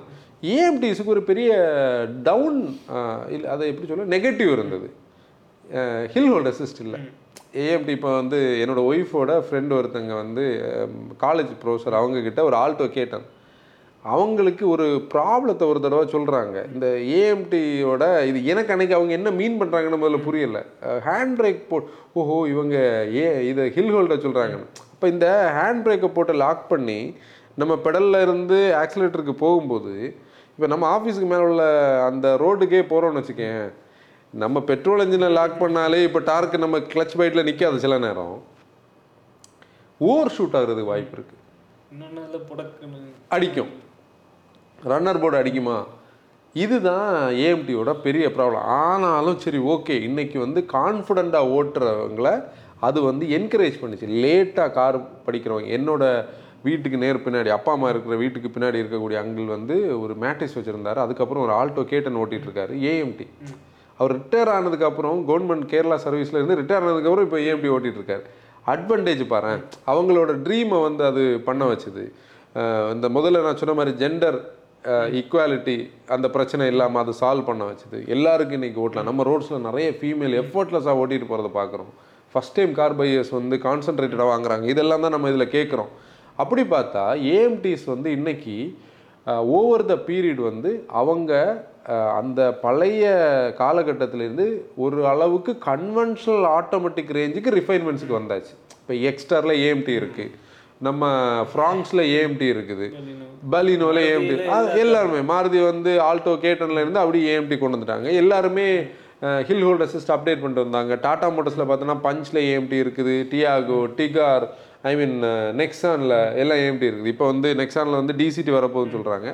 ஏஎம்டிஸுக்கு ஒரு பெரிய டவுன் இல்லை, அதை எப்படி சொல்ல, நெகட்டிவ் இருந்தது. ஹில் ஹோல்ட் அசிஸ்ட் இல்லை ஏஎம்டி. இப்போ வந்து என்னோடய ஒய்ஃபோட ஃப்ரெண்டு ஒருத்தங்க வந்து காலேஜ் ப்ரொஃபஸர், அவங்கக்கிட்ட ஒரு ஆல்டோ கேட்டேன். அவங்களுக்கு ஒரு ப்ராப்ளத்தை ஒரு தடவை சொல்கிறாங்க இந்த ஏஎம்டியோட. இது எனக்கு அன்றைக்கி அவங்க என்ன மீன் பண்ணுறாங்கன்னு முதல்ல புரியலை. ஹேண்ட் பிரேக் ஓஹோ இவங்க இதை ஹில் ஹோல்டை சொல்கிறாங்கன்னு. அப்போ இந்த ஹேண்ட் பிரேக்கை போட்டு லாக் பண்ணி நம்ம பெடலில் இருந்து ஆக்சிலேட்டருக்கு போகும்போது, இப்போ நம்ம ஆஃபீஸுக்கு மேலே உள்ள அந்த ரோடுக்கே போகிறோன்னு வச்சுக்கேன், நம்ம பெட்ரோல் இன்ஜினை லாக் பண்ணாலே இப்போ டார்க்கு நம்ம கிளச் பைட்டில் நிற்காது, சில நேரம் ஓவர் ஷூட் ஆகுறதுக்கு வாய்ப்பு இருக்குது, அடிக்கும், ரன்னர் போர்டு அடிக்குமா. இதுதான் ஏஎம்டியோட பெரிய ப்ராப்ளம். ஆனாலும் சரி ஓகே, இன்றைக்கி வந்து கான்ஃபிடெண்ட்டாக ஓட்டுறவங்களை அது வந்து என்கரேஜ் பண்ணிச்சு. லேட்டாக கார் படிக்கிறவங்க, என்னோடய வீட்டுக்கு நேர் பின்னாடி, அப்பா அம்மா இருக்கிற வீட்டுக்கு பின்னாடி இருக்கக்கூடிய அங்கிள் வந்து ஒரு மேட்டிஸ் வச்சுருந்தார், அதுக்கப்புறம் ஒரு ஆல்டோ கேட்டன் ஓட்டிகிட்ருக்காரு ஏஎம்டி. அவர் ரிட்டையர் ஆனதுக்கப்புறம், கவர்மெண்ட் கேரளா சர்வீஸில் இருந்து ரிட்டையர் ஆனதுக்கப்புறம் இப்போ ஏஎம்டி ஓட்டிகிட்ருக்காரு. அட்வான்டேஜ் பாரு, அவங்களோட ட்ரீமை வந்து அது பண்ண வச்சுது. இந்த முதல்ல நான் சொன்ன மாதிரி ஜெண்டர் ஈக்குவாலிட்டி அந்த பிரச்சனை இல்லாமல் அது சால்வ் பண்ண வச்சுது. எல்லாருக்கும் இன்றைக்கி ஓட்டலாம். நம்ம ரோட்ஸில் நிறைய ஃபீமேல் எஃபர்ட்லெஸ்ஸாக ஓட்டிகிட்டு போகிறத பார்க்குறோம். ஃபஸ்ட் டைம் கார் பையர்ஸ் வந்து கான்சன்ட்ரேட்டடாக வாங்குறாங்க, இதெல்லாம் தான் நம்ம இதில் கேட்குறோம். அப்படி பார்த்தா ஏஎம்டிஸ் வந்து இன்றைக்கி ஓவர் த பீரியட் வந்து அவங்க அந்த பழைய காலகட்டத்திலேருந்து ஒரு அளவுக்கு கன்வென்ஷனல் ஆட்டோமேட்டிக் ரேஞ்சுக்கு ரிஃபைன்மெண்ட்ஸுக்கு வந்தாச்சு. இப்போ எக்ஸ்டாரில் ஏஎம்டி இருக்குது, நம்ம ஃப்ராங்ஸில் ஏஎம்டி இருக்குது, பலினோவில் ஏஎம்டி, எல்லாருமே மாருதி வந்து ஆல்டோ கேட்டன்லேருந்து அப்படியே ஏஎம்டி கொண்டு வந்துட்டாங்க. எல்லாருமே ஹில் ஹோல்ட் அசிஸ்ட் அப்டேட் பண்ணிட்டு வந்தாங்க. டாடா மோட்டர்ஸில் பார்த்தோன்னா பஞ்சில் ஏஎம்டி இருக்குது, டியாகோ, டிகார், நெக்ஸானில் எல்லாம் ஏஎம்டி இருக்குது. இப்போ வந்து நெக்ஸானில் வந்து டிசிடி வரப்போகுதுன்னு சொல்கிறாங்க.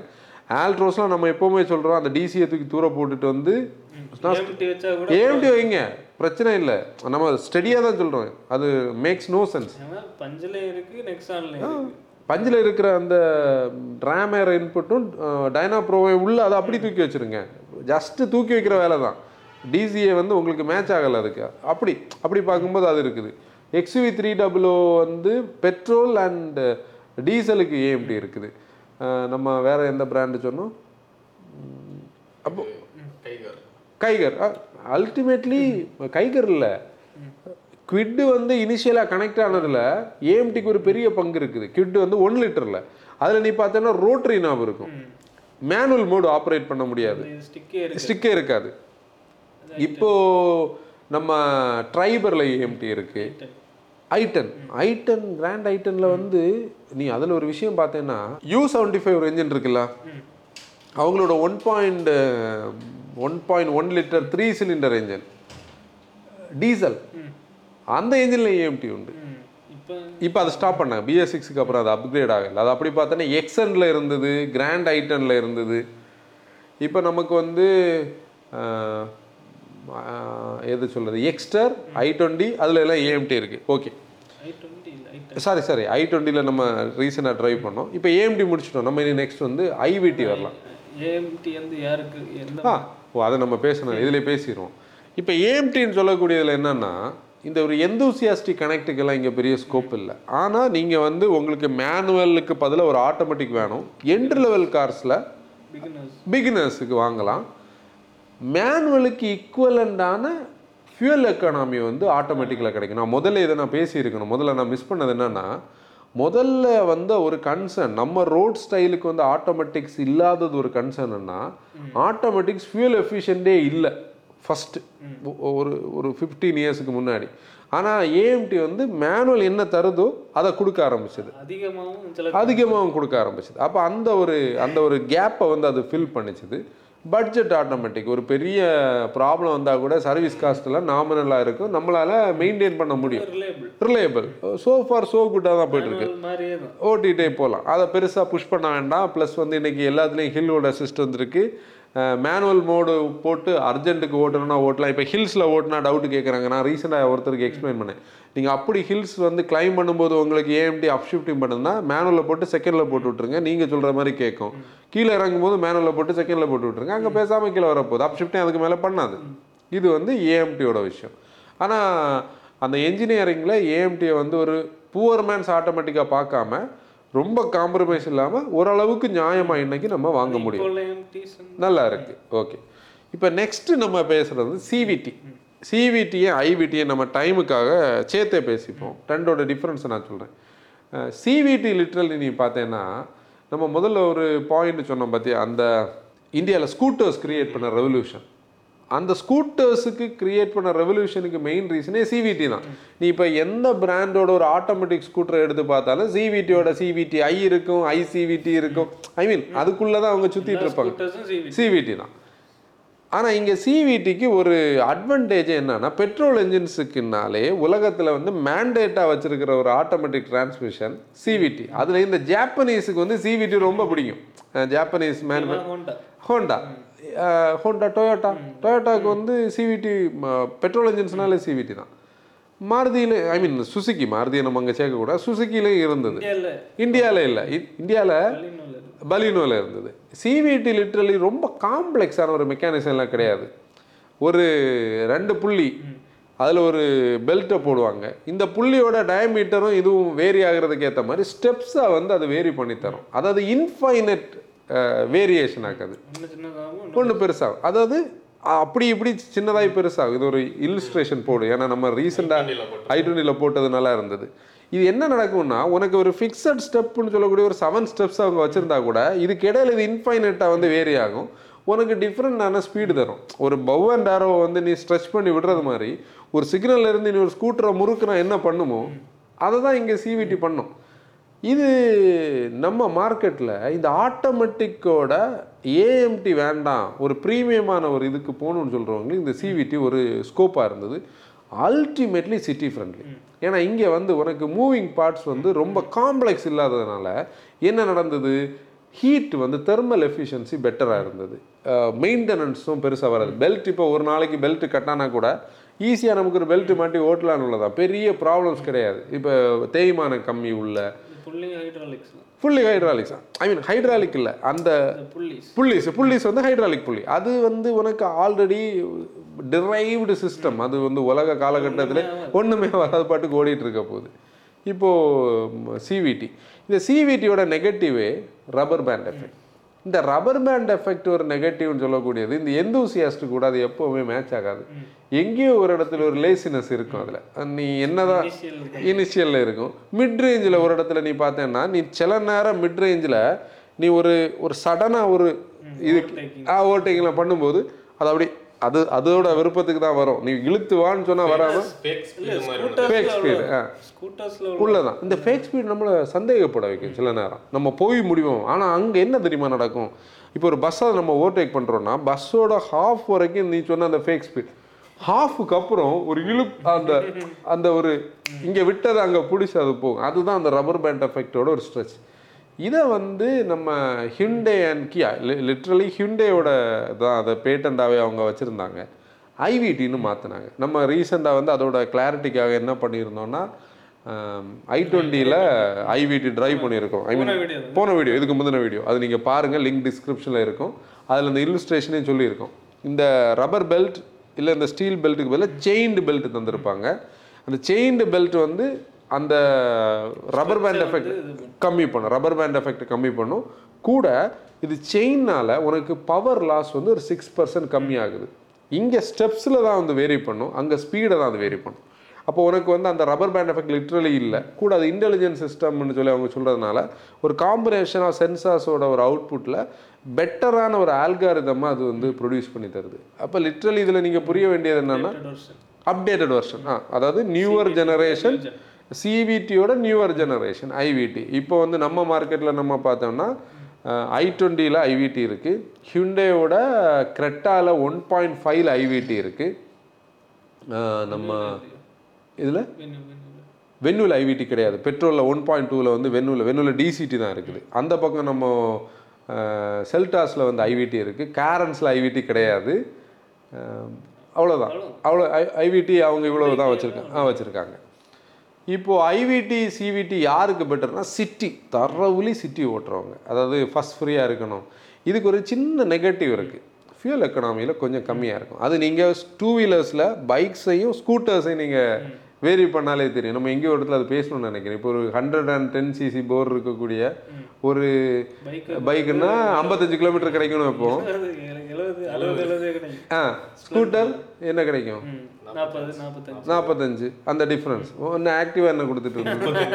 ஆல்ட்ரோஸ்லாம் நம்ம எப்போவுமே சொல்கிறோம், அந்த டிசியை தூக்கி தூர போட்டுட்டு வந்து ஏஎம்டி வைங்க, பிரச்சனை இல்லை, நம்ம ஸ்டெடியாக தான் சொல்கிறோம். அது மேக்ஸ் நோ சென்ஸ். பஞ்சில் இருக்கிற அந்த ட்ராமேர் இன்புட்டும் டைனா ப்ரோவையும் உள்ள அதை அப்படி தூக்கி வச்சுருங்க, ஜஸ்ட்டு தூக்கி வைக்கிற வேலை தான். டிசிஏ வந்து உங்களுக்கு மேட்ச் ஆகலை அதுக்கு. அப்படி அப்படி பார்க்கும்போது அது இருக்குது. XUV 300 வந்து பெட்ரோல் அண்ட் டீசலுக்கு ஏஎம்டி இருக்குது. நம்ம வேறு எந்த பிராண்டு சொன்னோம்? அப்போ கைகர் அல்டிமேட்லி கைகர் இல்லை, குவிட் வந்து இனிஷியலாக கனெக்ட் ஆனதில் ஏஎம்டிக்கு ஒரு பெரிய பங்கு இருக்குது. குவிட் வந்து 1 லிட்டரில், அதில் நீ பார்த்தோன்னா ரோட்டரி நாப் இருக்கும், மேனுவல் மோடு ஆப்ரேட் பண்ண முடியாது, ஸ்டிக்கே இருக்காது. இப்போது நம்ம ட்ரைபரில் ஏஎம்டி இருக்குது, ஐட்டன் கிராண்ட் ஐட்டனில் வந்து நீ அதில் ஒரு விஷயம் பார்த்தேன்னா U75 ஒரு என்ஜின் இருக்குல்ல, அவங்களோட 1.1 லிட்டர் 3 சிலிண்டர் என்ஜின் டீசல், அந்த என்ஜினில் ஏஎம்டி உண்டு. இப்போ அதை ஸ்டாப் பண்ணாங்க BS6க்கு அப்புறம் அது அப்கிரேட் ஆகலை. அது அப்படி பார்த்தோன்னா எக்ஸனில் இருந்தது, கிராண்ட் ஐட்டனில் இருந்தது. இப்போ நமக்கு வந்து எது சொல்கிறது, எக்ஸ்டர் i20 அதில் எல்லாம் ஏஎம்டி இருக்குது. ஓகே i20யில் நம்ம ரீசெண்டாக ட்ரைவ் பண்ணோம். இப்போ ஏஎம்டி முடிச்சிட்டோம். நம்ம இனி நெக்ஸ்ட் வந்து IVT வரலாம். ஏஎம்டி வந்து யாருக்கு? அதை நம்ம பேசணும், இதில் பேசிடுவோம். இப்போ ஏஎம்டின்னு சொல்லக்கூடியதில் என்னென்னா, இந்த ஒரு எந்தூசியாஸ்டிக் கனெக்ட்டுக்கெல்லாம் இங்கே பெரிய ஸ்கோப் இல்லை. ஆனால் நீங்கள் வந்து உங்களுக்கு மேனுவலுக்கு பதிலாக ஒரு ஆட்டோமேட்டிக் வேணும். என்ட்ரி லெவல் கார்ஸில் பிகினர்ஸுக்கு வாங்கலாம். மேனுவலுக்கு ஈக்குவலண்டான ஃபியூல் எக்கானமி வந்து ஆட்டோமேட்டிக்கில் கிடைக்கும். நான் முதல்ல இதை நான் பேசியிருக்கணும். முதல்ல நான் மிஸ் பண்ணது என்னென்னா, முதல்ல வந்து ஒரு கன்சர்ன் நம்ம ரோட் ஸ்டைலுக்கு வந்து ஆட்டோமேட்டிக்ஸ் இல்லாதது ஒரு கன்சர்ன்னா, ஆட்டோமேட்டிக்ஸ் ஃபியூல் எஃபிஷியன்ட்டே இல்லை ஃபஸ்ட்டு ஒரு 15 இயர்ஸுக்கு முன்னாடி. ஆனால் ஏஎம்டி வந்து மேனுவல் என்ன தருதோ அதை கொடுக்க ஆரம்பிச்சது, அதிகமாகவும் கொடுக்க ஆரம்பிச்சது. அப்போ அந்த ஒரு கேப்பை வந்து அது ஃபில் பண்ணிச்சுது. பட்ஜெட் ஆட்டோமேட்டிக் ஒரு பெரிய ப்ராப்ளம் வந்தால் கூட சர்வீஸ் காஸ்ட்லாம் நாமினலாக இருக்கும், நம்மளால் மெயின்டைன் பண்ண முடியும். ரிலையபிள், ஸோ ஃபார் ஸோ குட்டாக தான் போய்ட்டுருக்கு. ஓட்டிகிட்டே போகலாம், அதை பெருசாக புஷ் பண்ண வேண்டாம். ப்ளஸ் வந்து இன்றைக்கி எல்லாத்துலேயும் ஹில் ஓட சிஸ்டம் இருக்குது. மேனுவல் மோடு போட்டு அர்ஜென்ட்டுக்கு ஓட்டணும்னா ஓட்டலாம். இப்போ ஹில்ஸில் ஓட்டினா டவுட்டு கேட்குறாங்க. நான் ரீசெண்டாக ஒருத்தருக்கு எக்ஸ்பிளைன் பண்ணேன், நீங்கள் அப்படி ஹில்ஸ் வந்து கிளைம் பண்ணும்போது உங்களுக்கு ஏஎம்டி அப்ஷிஃப்டிங் பண்ணுதுன்னா மேனுவலில் போட்டு செகண்டில் போட்டு விட்ருங்க, நீங்கள் சொல்கிற மாதிரி கேட்கும். கீழே இறங்கும்போது மேனுவலில் போட்டு செகண்டில் போட்டு விட்ருங்க, அங்கே பேசாமல் கீழே வரப்போகுது, அப்ஷிஃப்டிங் அதுக்கு மேலே பண்ணாது. இது வந்து ஏஎம்டியோட விஷயம். ஆனால் அந்த என்ஜினியரிங்கில் ஏஎம்டியை வந்து ஒரு புவர் மேன்ஸ் ஆட்டோமேட்டிக்காக பார்க்காம ரொம்ப காம்ப்ரமைஸ் இல்லாமல் ஓரளவுக்கு நியாயமாக இன்றைக்கி நம்ம வாங்க முடியும். நல்லா இருக்குது. ஓகே, இப்போ நெக்ஸ்ட்டு நம்ம பேசுகிறது வந்து CVT. CVTயை IVTயை நம்ம டைமுக்காக சேர்த்தே பேசிப்போம். ரெண்டோட டிஃப்ரென்ஸை நான் சொல்கிறேன். CVT லிட்ரல் நீ பார்த்தேன்னா, நம்ம முதல்ல ஒரு பாயிண்ட் சொன்னோம் பார்த்தியா, அந்த இந்தியாவில் ஸ்கூட்டர்ஸ் க்ரியேட் பண்ண ரெவல்யூஷன். அந்த ஸ்கூட்டர்ஸுக்கு க்ரியேட் பண்ண ரெவல்யூஷனுக்கு மெயின் ரீசனே CVT தான். நீ இப்போ எந்த பிராண்டோட ஒரு ஆட்டோமேட்டிக் ஸ்கூட்டரை எடுத்து பார்த்தாலும் CVTயோட CVT i இருக்கும், ICVT இருக்கும். ஐ மீன் அதுக்குள்ளே தான் அவங்க சுற்றிட்டு இருப்பாங்க, CVT தான். ஆனால் இங்கே CVTக்கு ஒரு அட்வான்டேஜ் என்னன்னா, பெட்ரோல் என்ஜின்ஸுக்குனாலே உலகத்தில் வந்து மேண்டேட்டாக வச்சுருக்கிற ஒரு ஆட்டோமேட்டிக் டிரான்ஸ்மிஷன் CVT. அதில் இந்த ஜாப்பனீஸுக்கு வந்து CVT ரொம்ப பிடிக்கும். ஜாப்பனீஸ் ஹோண்டா, டொயோட்டாக்கு வந்து CVT பெட்ரோல் என்ஜின்ஸ்னாலே CVT தான். மாருதியில், ஐ மீன் சுசுக்கி, மாருதியை நம்ம அங்கே சேர்க்கக்கூடாது, சுசுக்கிலையும் இருந்தது. இந்தியாவில் பலினோவில் இருந்தது. CVT லிட்ரலி ரொம்ப காம்ப்ளெக்ஸான ஒரு மெக்கானிசம்லாம் கிடையாது. ஒரு 2 புள்ளி, அதில் ஒரு பெல்ட்டை போடுவாங்க. இந்த புள்ளியோட டயமீட்டரும் இதுவும் வேரி ஆகிறதுக்கு ஏற்ற மாதிரி ஸ்டெப்ஸாக வந்து அது வேரி பண்ணித்தரும். அதாவது இன்ஃபைனட் வேரியேஷன் ஆகாது, ஒன்று பெருசாகும். அதாவது அப்படி இப்படி சின்னதாகி பெருசாகும். இது ஒரு இல்லுஸ்ட்ரேஷன் போடும், ஏன்னா நம்ம ரீசெண்டாக i20யில் போட்டதுனால இருந்தது. இது என்ன நடக்கும்னா, உனக்கு ஒரு ஃபிக்ஸட் ஸ்டெப்னு சொல்லக்கூடிய ஒரு 7 ஸ்டெப்ஸ் அவங்க வச்சுருந்தா கூட, இதுக்கு இடையில இது இன்ஃபைனட்டாக வந்து வேரி ஆகும். உனக்கு டிஃப்ரெண்டான ஸ்பீடு தரும். ஒரு பவ் அண்ட் ஆரோவை வந்து நீ ஸ்ட்ரெச் பண்ணி விடுறது மாதிரி, ஒரு சிக்னலில் இருந்து நீ ஒரு ஸ்கூட்டரை முறுக்குனா என்ன பண்ணுமோ அதை தான் இங்கே CVT பண்ணும். இது நம்ம மார்க்கெட்டில் இந்த ஆட்டோமேட்டிக்கோட ஏஎம்டி வேண்டாம், ஒரு ப்ரீமியமான ஒரு இதுக்கு போகணுன்னு சொல்கிறவங்களுக்கு இந்த CVT ஒரு ஸ்கோப்பாக இருந்தது. Ultimately city friendly. ஏன்னா இங்கே வந்து உனக்கு மூவிங் பார்ட்ஸ் வந்து ரொம்ப காம்ப்ளெக்ஸ் இல்லாததுனால என்ன நடந்தது, ஹீட் வந்து தெர்மல் எஃபிஷியன்சி பெட்டராக இருந்தது, மெயின்டெனன்ஸும் பெருசாக வராது. பெல்ட் இப்போ ஒரு நாளைக்கு பெல்ட் கட்டானா கூட ஈஸியாக நமக்கு ஒரு பெல்ட் மாட்டி ஓட்டலான்னு உள்ளதான், பெரிய ப்ராப்ளம்ஸ் கிடையாது. இப்போ தேய்மானம் கம்மி உள்ள fully hydraulics, I mean hydraulic இல்லை, அந்த புல்லிஸ் வந்து ஹைட்ராலிக் புள்ளி. அது வந்து உனக்கு ஆல்ரெடி டிரைவ்டு சிஸ்டம். அது வந்து உலக காலகட்டத்தில் ஒன்றுமே வராது, பாட்டுக்கு ஓடிட்டு இருக்க போகுது. இப்போது CVT, இந்த CVTயோட நெகட்டிவே ரப்பர் பேண்ட் எஃபெக்ட். இந்த ரப்பர் பேண்ட் எஃபெக்ட் ஒரு நெகட்டிவ்னு சொல்லக்கூடியது. இந்த எந்தூசியாஸ்ட் கூட அது எப்போவுமே மேட்ச் ஆகாது. எங்கேயோ ஒரு இடத்துல ஒரு லேசினஸ் இருக்கும். அதில் நீ என்னதான் இனிஷியலில் இருக்கும், மிட் ரேஞ்சில் ஒரு இடத்துல நீ பார்த்தேன்னா, நீ சில நேரம் மிட் ரேஞ்சில் நீ ஒரு சடனாக ஒரு இது ஓவர்டேக்கிங்லாம் பண்ணும்போது அது அப்படி அது அதோட விருப்பத்துக்கு தான் வரும். நீ இழுத்துவான்னு சொன்னால் வராமல் ஃபேக் ஸ்பீடு உள்ளதான். இந்த ஃபேக் ஸ்பீடு நம்மளை சந்தேகப்பட வைக்கும் சில நேரம். நம்ம போய் முடிவோம், ஆனால் அங்கே என்ன தெரியுமா நடக்கும், இப்போ ஒரு பஸ்ஸை நம்ம ஓவர்டேக் பண்ணுறோன்னா பஸ்ஸோட ஹாஃப் வரைக்கும் நீ சொன்ன அந்த ஃபேக் ஸ்பீட், ஹாஃபுக்கு அப்புறம் ஒரு இழுப்பு அந்த அந்த ஒரு இங்கே விட்டதை அங்கே பிடிச்சி அது போகும். அதுதான் அந்த ரப்பர் பேண்ட் எஃபெக்டோட ஒரு ஸ்ட்ரெச். இதை வந்து நம்ம ஹிண்டே அண்ட் கியா லிட்ரலி ஹிண்டேயோட தான் அதை பேட்டண்டாகவே அவங்க வச்சுருந்தாங்க, ஐவிடின்னு மாற்றினாங்க. நம்ம ரீசெண்டாக வந்து அதோட கிளாரிட்டிக்காக என்ன பண்ணியிருந்தோம்னா i20 ஐவிடி ட்ரைவ் பண்ணியிருக்கோம். ஐ மீன் போன வீடியோ, இதுக்கு முந்தின வீடியோ, அது நீங்கள் பாருங்கள், லிங்க் டிஸ்கிரிப்ஷனில் இருக்கும். அதில் இந்த இல்லுஸ்ட்ரேஷனே சொல்லியிருக்கோம். இந்த ரப்பர் பெல்ட் இல்லை இந்த ஸ்டீல் பெல்ட்டுக்கு பதில் செயின்டு பெல்ட் தந்திருப்பாங்க. அந்த செயின்டு பெல்ட் வந்து அந்த ரப்பர் பேண்ட் எஃபெக்ட் கம்மி பண்ணும், ரப்பர் பேண்ட் எஃபெக்ட் கம்மி பண்ணும். கூட இது செயின்னால் உனக்கு பவர் லாஸ் வந்து ஒரு 6% கம்மி ஆகுது. இங்கே ஸ்டெப்ஸில் தான் வந்து வேரி பண்ணும், அங்கே ஸ்பீடை தான் அது வேரி பண்ணும். அப்போ உனக்கு வந்து அந்த ரப்பர் பேண்ட் எஃபெக்ட் லிட்ரலி இல்லை. கூட அது இன்டெலிஜென்ட் சிஸ்டம்னு சொல்லி அவங்க சொல்கிறதுனால ஒரு காம்பினேஷன் ஆஃப் சென்சார்ஸோட ஒரு அவுட்புட்டில் பெட்டரான ஒரு ஆல்காரிதமாக அது வந்து ப்ரொடியூஸ் பண்ணி தருது. அப்போ லிட்ரலி இதில் நீங்கள் புரிய வேண்டியது என்னென்னா அப்டேட்டட் வெர்ஷன், அதாவது நியூவர் ஜெனரேஷன் சிவிடியோட நியூவர் ஜெனரேஷன் ஐவிடி. இப்போ வந்து நம்ம மார்க்கெட்டில் நம்ம பார்த்தோம்னா i20 ஐவிடி இருக்குது, ஹியுண்டேயோட கிரெட்டாவில் 1.5 ஐவிடி இருக்குது, நம்ம இதில் வென்னுவில் ஐவிடி கிடையாது, பெட்ரோலில் 1.2 வந்து வென்னுவில் டிசிடி தான் இருக்குது. அந்த பக்கம் நம்ம செல்டாஸில் வந்து ஐவிடி இருக்குது, கேரன்ஸில் ஐவிடி கிடையாது. அவ்வளோதான், அவ்வளோ ஐவிடி அவங்க இவ்வளோ தான் வச்சுருக்காங்க. இப்போது ஐவிடி சிவிடி யாருக்கு பெட்டர்னா சிட்டி தரவுலி சிட்டி ஓட்டுறவங்க, அதாவது ஃபஸ்ட் ஃப்ரீயாக இருக்கணும். இதுக்கு ஒரு சின்ன நெகட்டிவ் இருக்குது, ஃபியூல் எக்கனாமியில் கொஞ்சம் கம்மியாக இருக்கும். அது நீங்கள் டூ வீலர்ஸில் பைக்ஸையும் ஸ்கூட்டர்ஸையும் நீங்கள் வேரி பண்ணாலே தெரியும். நம்ம எங்கேயோ இடத்துல அது பேசணும்னு நினைக்கிறேன். இப்போ ஒரு 110cc போர் இருக்கக்கூடிய ஒரு பைக்குன்னா 55 கிலோமீட்டர் கிடைக்கணும். இப்போ ஸ்கூட்டர் என்ன கிடைக்கும், 45. அந்த டிஃப்ரென்ஸ் ஒன்று ஆக்டிவாக என்ன கொடுத்துட்டு இருக்கு,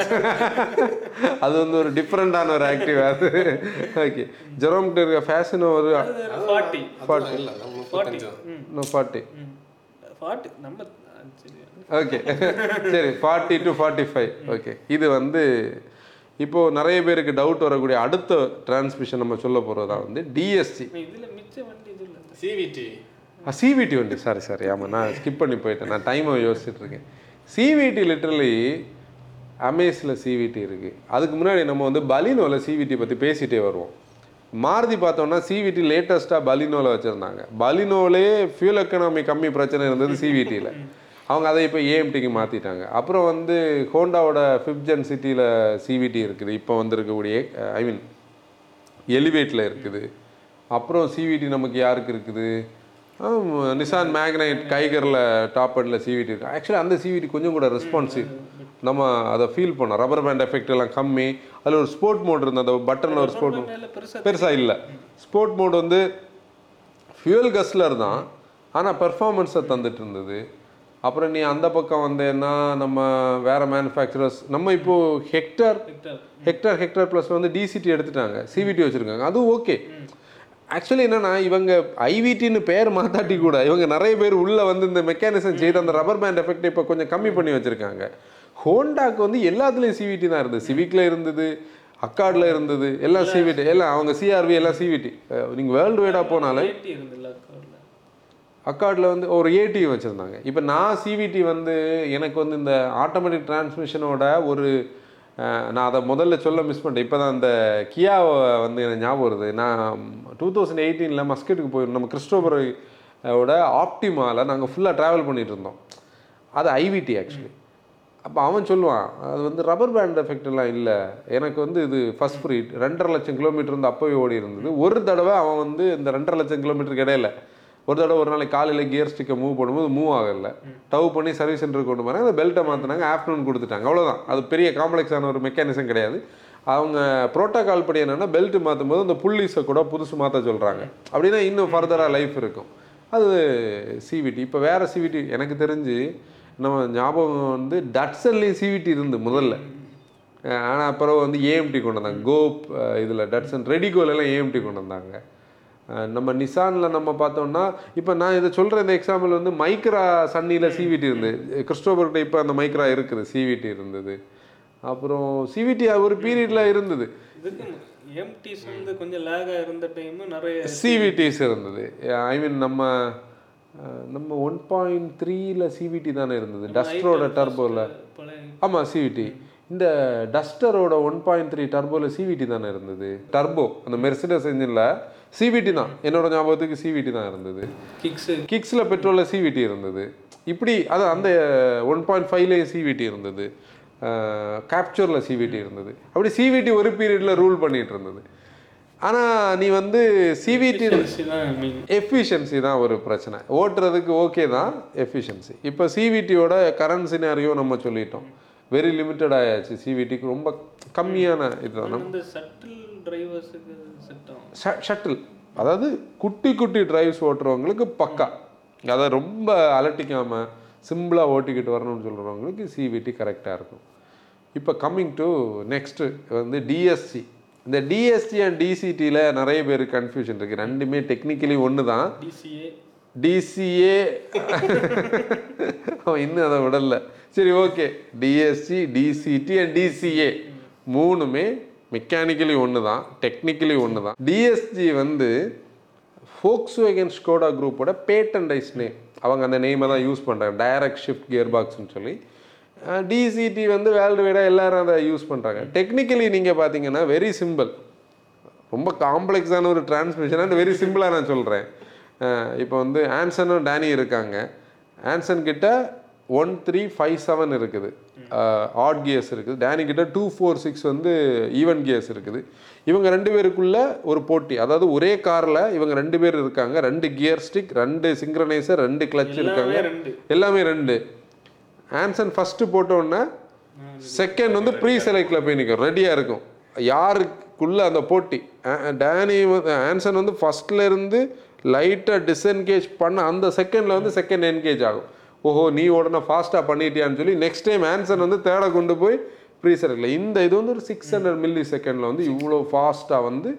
அது வந்து ஒரு டிஃப்ரெண்டான ஒரு ஆக்டிவாக. அது ஓகே, ஜெரோம்கிட்ட இருக்க ஃபேஷன் ஒரு 40 to 45. ஓகே, இது வந்து இப்போது நிறைய பேருக்கு டவுட் வரக்கூடிய அடுத்த டிரான்ஸ்மிஷன் நம்ம சொல்ல போகிறது தான் வந்து டிஎஸ்சி சிவிடி சிவிடி வந்து சாரி ஆமாம், நான் ஸ்கிப் பண்ணி போயிட்டேன், நான் டைமை யோசிச்சுட்ருக்கேன். சிவிடி லிட்டரலி அமேஸில் சிவிடி இருக்குது. அதுக்கு முன்னாடி நம்ம வந்து பலினோவில் சிவிடி பற்றி பேசிகிட்டே வருவோம். மாருதி பார்த்தோம்னா சிவிடி லேட்டஸ்ட்டாக பலினோவில் வச்சுருந்தாங்க. பலினோவிலே ஃபியூல் எக்கனாமி கம்மி பிரச்சனை இருந்தது சிவிடியில், அவங்க அதை இப்போ ஏஎம்டிக்கு மாற்றிட்டாங்க. அப்புறம் வந்து ஹோண்டாவோட 5th Gen சிட்டியில் சிவிடி இருக்குது, இப்போ வந்துருக்கக்கூடிய ஐ மீன் எலிவேட்டில் இருக்குது. அப்புறம் சிவிடி நமக்கு யாருக்கு இருக்குது, நிசான் மேக்னைட் டைகரில் டாப் எண்டில் சிவிடி இருக்கு. ஆக்சுவலி அந்த சிவிடி கொஞ்சம் கூட ரெஸ்பான்சிவ், நம்ம அதை ஃபீல் பண்ணோம். ரப்பர் பேண்ட் எஃபெக்ட் எல்லாம் கம்மி, அதில் ஒரு ஸ்போர்ட் மோட் இருந்தது, அந்த பட்டனில் ஒரு ஸ்போர்ட் மோட் பெருசாக இல்லை. ஸ்போர்ட் மோட் வந்து ஃபியூல் கஸ்லர் தான், ஆனால் பெர்ஃபார்மன்ஸை தந்துட்டு இருந்தது. அப்புறம் நீ அந்த பக்கம் வந்தேன்னா நம்ம வேறு மேனுஃபேக்சரர்ஸ், நம்ம இப்போது ஹெக்டர் ப்ளஸ் வந்து டிசிடி எடுத்துட்டாங்க, சிவிடி வச்சுருக்காங்க, அதுவும் ஓகே. ஆக்சுவலி என்னென்னா இவங்க ஐவிடின்னு பேர் மாத்தாட்டி கூட இவங்க நிறைய பேர் உள்ளே வந்து இந்த மெக்கானிசம் செய்து அந்த ரப்பர் பேண்ட் எஃபெக்ட் இப்போ கொஞ்சம் கம்மி பண்ணி வச்சுருக்காங்க. ஹோண்டாக்கு வந்து எல்லாத்துலேயும் சிவிடி தான் இருந்தது, சிவிக்கில் இருந்தது, அக்கார்டில் இருந்தது, எல்லாம் சிவிடி, எல்லாம் அவங்க சிஆர்வி எல்லாம் சிவிடி. நீங்கள் வேர்ல்டு வைடாக போனாலும் அக்கார்டில் வந்து ஒரு ஏடி வச்சுருந்தாங்க. இப்போ நான் சிவிடி வந்து எனக்கு வந்து இந்த ஆட்டோமேட்டிக் டிரான்ஸ்மிஷனோட ஒரு நான் அதை முதல்ல சொல்ல மிஸ் பண்ணிட்டேன். இப்போ தான் அந்த கியாவை வந்து எனக்கு ஞாபகம் வருது. நான் 2018 மஸ்கெட்டுக்கு போயிருந்தோம், நம்ம கிறிஸ்டோபரோட ஆப்டிமாவில் நாங்கள் ஃபுல்லாக ட்ராவல் பண்ணிகிட்டு இருந்தோம். அது ஐவிடி ஆக்சுவலி. அப்போ அவன் சொல்லுவான் அது வந்து ரப்பர் பேண்ட் எஃபெக்ட்லாம் இல்லை, எனக்கு வந்து இது ஃபஸ்ட் ஃப்ரீ 2.5 லட்சம் கிலோமீட்டர் வந்து அப்போவே ஓடி இருந்தது. ஒரு தடவை அவன் வந்து இந்த 2.5 லட்சம் கிலோமீட்டருக்கு இடையில ஒரு தடவை ஒரு நாளைக்கு காலையில் கியர் ஸ்டிக்கை மூவ் பண்ணும்போது மூவ் ஆகலை, டவ் பண்ணி சர்வீஸ் சென்டருக்கு கொண்டு போனாங்க, அந்த பெல்ட்டை மாற்றினாங்க, ஆஃப்டர்நூன் கொடுத்துட்டாங்க, அவ்வளோதான். அது பெரிய காம்ப்ளெக்ஸான ஒரு மெக்கானிசம் கிடையாது. அவங்க ப்ரோட்டோகால் படி என்னென்னா பெல்ட்டு மாற்றும் போது அந்த புல்லீஸை கூட புதுசு மாற்ற சொல்கிறாங்க. அப்படின்னா இன்னும் ஃபர்தராக லைஃப் இருக்கும். அது சிவிடி. இப்போ வேறு சிவிடி எனக்கு தெரிஞ்சு நம்ம ஞாபகம் வந்து டட்சன்லேயும் சிவிடி இருந்து முதல்ல, ஆனால் அப்புறம் வந்து ஏஎம்டி கொண்டு வந்தாங்க. கோப் இதில் டட்சன் ரெடிகோலெல்லாம் ஏஎம்டி கொண்டு வந்தாங்க. நம்ம நிசானில் நம்ம பார்த்தோம்னா, இப்போ நான் இதை சொல்கிற இந்த எக்ஸாம்பிள் வந்து மைக்ரா சன்னியில் சிவிடி இருந்தது, கிறிஸ்டோபர்கிட்ட இப்போ அந்த மைக்ரா இருக்குது, சிவிடி இருந்தது, அப்புறம் சிவிடி ஒரு பீரியடில் இருந்தது, எம்டிஸ் வந்து கொஞ்சம் லேகாக இருந்த டைமு நிறைய சிவிடிஸ் இருந்தது. ஐ மீன் நம்ம நம்ம 1.3 சிவிடி தானே இருந்தது டஸ்டரோட டர்போவில். ஆமாம் சிவிடி, இந்த டஸ்டரோட 1.3 டர்போவில் சிவிடி தானே இருந்தது, டர்போ அந்த மெர்சிடஸ் இன்ஜினில் சிவிடி தான், என்னோட ஞாபகத்துக்கு சிவிடி தான் இருந்தது. கிக்ஸில் பெட்ரோலில் சிவிடி இருந்தது. இப்படி அது அந்த 1.5லேயே சிவிடி இருந்தது, கேப்சூரில் சிவிடி இருந்தது. அப்படி சிவிடி ஒரு பீரியடில் ரூல் பண்ணிகிட்டு இருந்தது. ஆனால் நீ வந்து சிவிடி எஃபிஷியன்சி தான் ஒரு பிரச்சனை, ஓட்டுறதுக்கு ஓகே தான் எஃபிஷியன்சி. இப்போ சிவிடியோட கரண்ட் சினாரியோ நம்ம சொல்லிட்டோம், வெரி லிமிட்டட் ஆயாச்சு, சிவிடிக்கு ரொம்ப கம்மியான இதுதான். ஷட்டில் அதாவது குட்டி குட்டி டிரைவ்ஸ் ஓட்டுறவங்களுக்கு பக்கா, அதை ரொம்ப அலட்டிக்காமல் சிம்பிளாக ஓட்டிக்கிட்டு வரணும்னு சொல்கிறவங்களுக்கு சிவிடி கரெக்டாக இருக்கும். இப்போ கம்மிங் டு நெக்ஸ்ட்டு வந்து டிஎஸ்சி. இந்த டிஎஸ்சி அண்ட் டிசிடியில் நிறைய பேர் கன்ஃபியூஷன் இருக்குது. ரெண்டுமே டெக்னிக்கலி ஒன்று தான். டிசிஏ இன்னும் அதை விடலை, சரி okay. DSC, DCT and DCA மூணுமே மெக்கானிக்கலி ஒன்று தான், டெக்னிக்கலி ஒன்று தான். டிஎஸ்ஜி வந்து ஃபோக்ஸ்வேகன் ஸ்கோடா குரூப்போட பேட்டன்டைஸ் நேம், அவங்க அந்த நேமை தான் யூஸ் பண்ணுறாங்க, டைரக்ட் ஷிஃப்ட் கியர் பாக்ஸ்ன்னு சொல்லி. டிசிடி வந்து வேர்ல்டு வைடாக எல்லோரும் அதை யூஸ் பண்ணுறாங்க. டெக்னிக்கலி நீங்கள் பார்த்தீங்கன்னா வெரி சிம்பிள், ரொம்ப காம்ப்ளெக்ஸான ஒரு டிரான்ஸ்மிஷனாக வெரி சிம்பிளாக நான் சொல்கிறேன். இப்போ வந்து ஆன்சனும் டேனி இருக்காங்க, ஆன்சன்கிட்ட 1357 இருக்குது ஆட் கியர்ஸ் இருக்குது, டேனிக்கிட்ட 246 வந்து ஈவன் கியர்ஸ் இருக்குது. இவங்க ரெண்டு பேருக்குள்ள ஒரு போட்டி, அதாவது ஒரே காரில் இவங்க ரெண்டு பேர் இருக்காங்க, ரெண்டு கியர் ஸ்டிக், ரெண்டு சிங்க்ரனைசர், ரெண்டு கிளட்ச் இருக்காங்க, எல்லாமே ரெண்டு. ஆன்சன் ஃபஸ்ட்டு போட்டோன்னா செகண்ட் வந்து ப்ரீ செலக்டில் போய் நிற்கும், ரெடியாக இருக்கும். யாருக்குள்ளே அந்த போட்டி, டேனி ஆன்சன் வந்து ஃபஸ்ட்லேருந்து லைட்டாக டிஸ்என்கேஜ் பண்ண அந்த செகண்டில் வந்து செகண்ட் என்கேஜ் ஆகும். ஓஹோ நீ உடனே ஃபாஸ்ட்டாக பண்ணிட்டியான்னு சொல்லி நெக்ஸ்ட் டைம் ஆன்சர் வந்து தேட கொண்டு போய் ப்ரீசரில் இந்த இது வந்து ஒரு 600 millisecondல வந்து இவ்வளோ ஃபாஸ்ட்டாக வந்து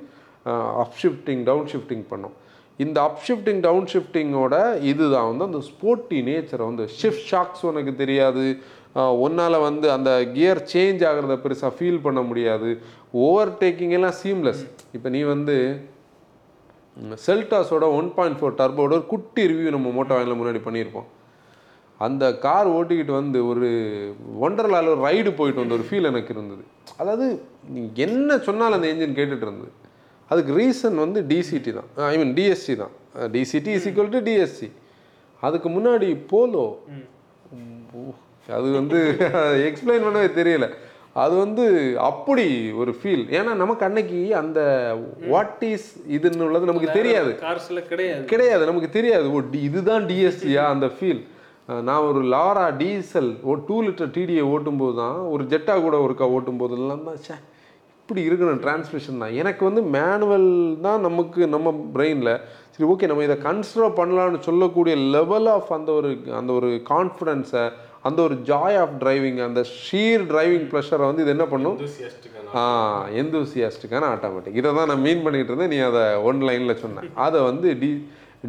அப்ஷிஃப்டிங் டவுன் ஷிஃப்டிங் பண்ணோம். இந்த அப்ஷிஃப்டிங் டவுன் ஷிஃப்டிங்கோட இதுதான் வந்து அந்த ஸ்போர்ட்டி நேச்சரை வந்து ஷிஃப்ட் ஷாக்ஸ் உனக்கு தெரியாது, ஒன்னால் வந்து அந்த கியர் சேஞ்ச் ஆகிறத பெருசாக ஃபீல் பண்ண முடியாது, ஓவர் டேக்கிங் எல்லாம் சீம்லெஸ். இப்போ நீ வந்து செல்டாஸோட 1.4 டர்போட ஒரு குட்டி ரிவ்யூ நம்ம மோட்டோ வாங்கில முன்னாடி பண்ணியிருப்போம். அந்த கார் ஓட்டிக்கிட்டு வந்து ஒரு ஒண்டர்லாவில் ஒரு ரைடு போயிட்டு வந்த ஒரு ஃபீல் எனக்கு இருந்தது. அதாவது என்ன சொன்னாலும் அந்த என்ஜின் கேட்டுகிட்டு இருந்தது. அதுக்கு ரீசன் வந்து டிசிடி தான், ஐ மீன் டிஎஸ்சி தான். DCT is equal to DSC. அதுக்கு முன்னாடி போலோ, அது வந்து எக்ஸ்பிளைன் பண்ணவே தெரியல, அது வந்து அப்படி ஒரு ஃபீல். ஏன்னா நமக்கு அன்னைக்கு அந்த வாட் இஸ் இதுன்னு உள்ளது நமக்கு தெரியாது, கிடையாது, நமக்கு தெரியாது. ஓ இதுதான் டிஎஸ்சியா அந்த ஃபீல். நான் ஒரு லாரா டீசல் 2 லிட்டர் டிடியை ஓட்டும்போது தான், ஒரு ஜெட்டா கூட ஒருக்கா ஓட்டும்போது எல்லாம் தான் சே இப்படி இருக்கணும் டிரான்ஸ்மிஷன் தான். எனக்கு வந்து மேனுவல் தான் நமக்கு நம்ம பிரெயினில் சரி ஓகே நம்ம இதை கன்சிடர் பண்ணலான்னு சொல்லக்கூடிய லெவல் ஆஃப் அந்த ஒரு கான்ஃபிடென்ஸை, அந்த ஒரு ஜாய் ஆஃப் டிரைவிங், அந்த ஷீர் டிரைவிங் ப்ளஷரை வந்து இது என்ன பண்ணும், எந்தூசியாஸ்டிக்கான ஆட்டோமேட்டிக். இதை தான் நான் மீன் பண்ணிக்கிட்டு இருந்தேன், நீ அதை ஒன்லைனில் சொன்னேன். அதை வந்து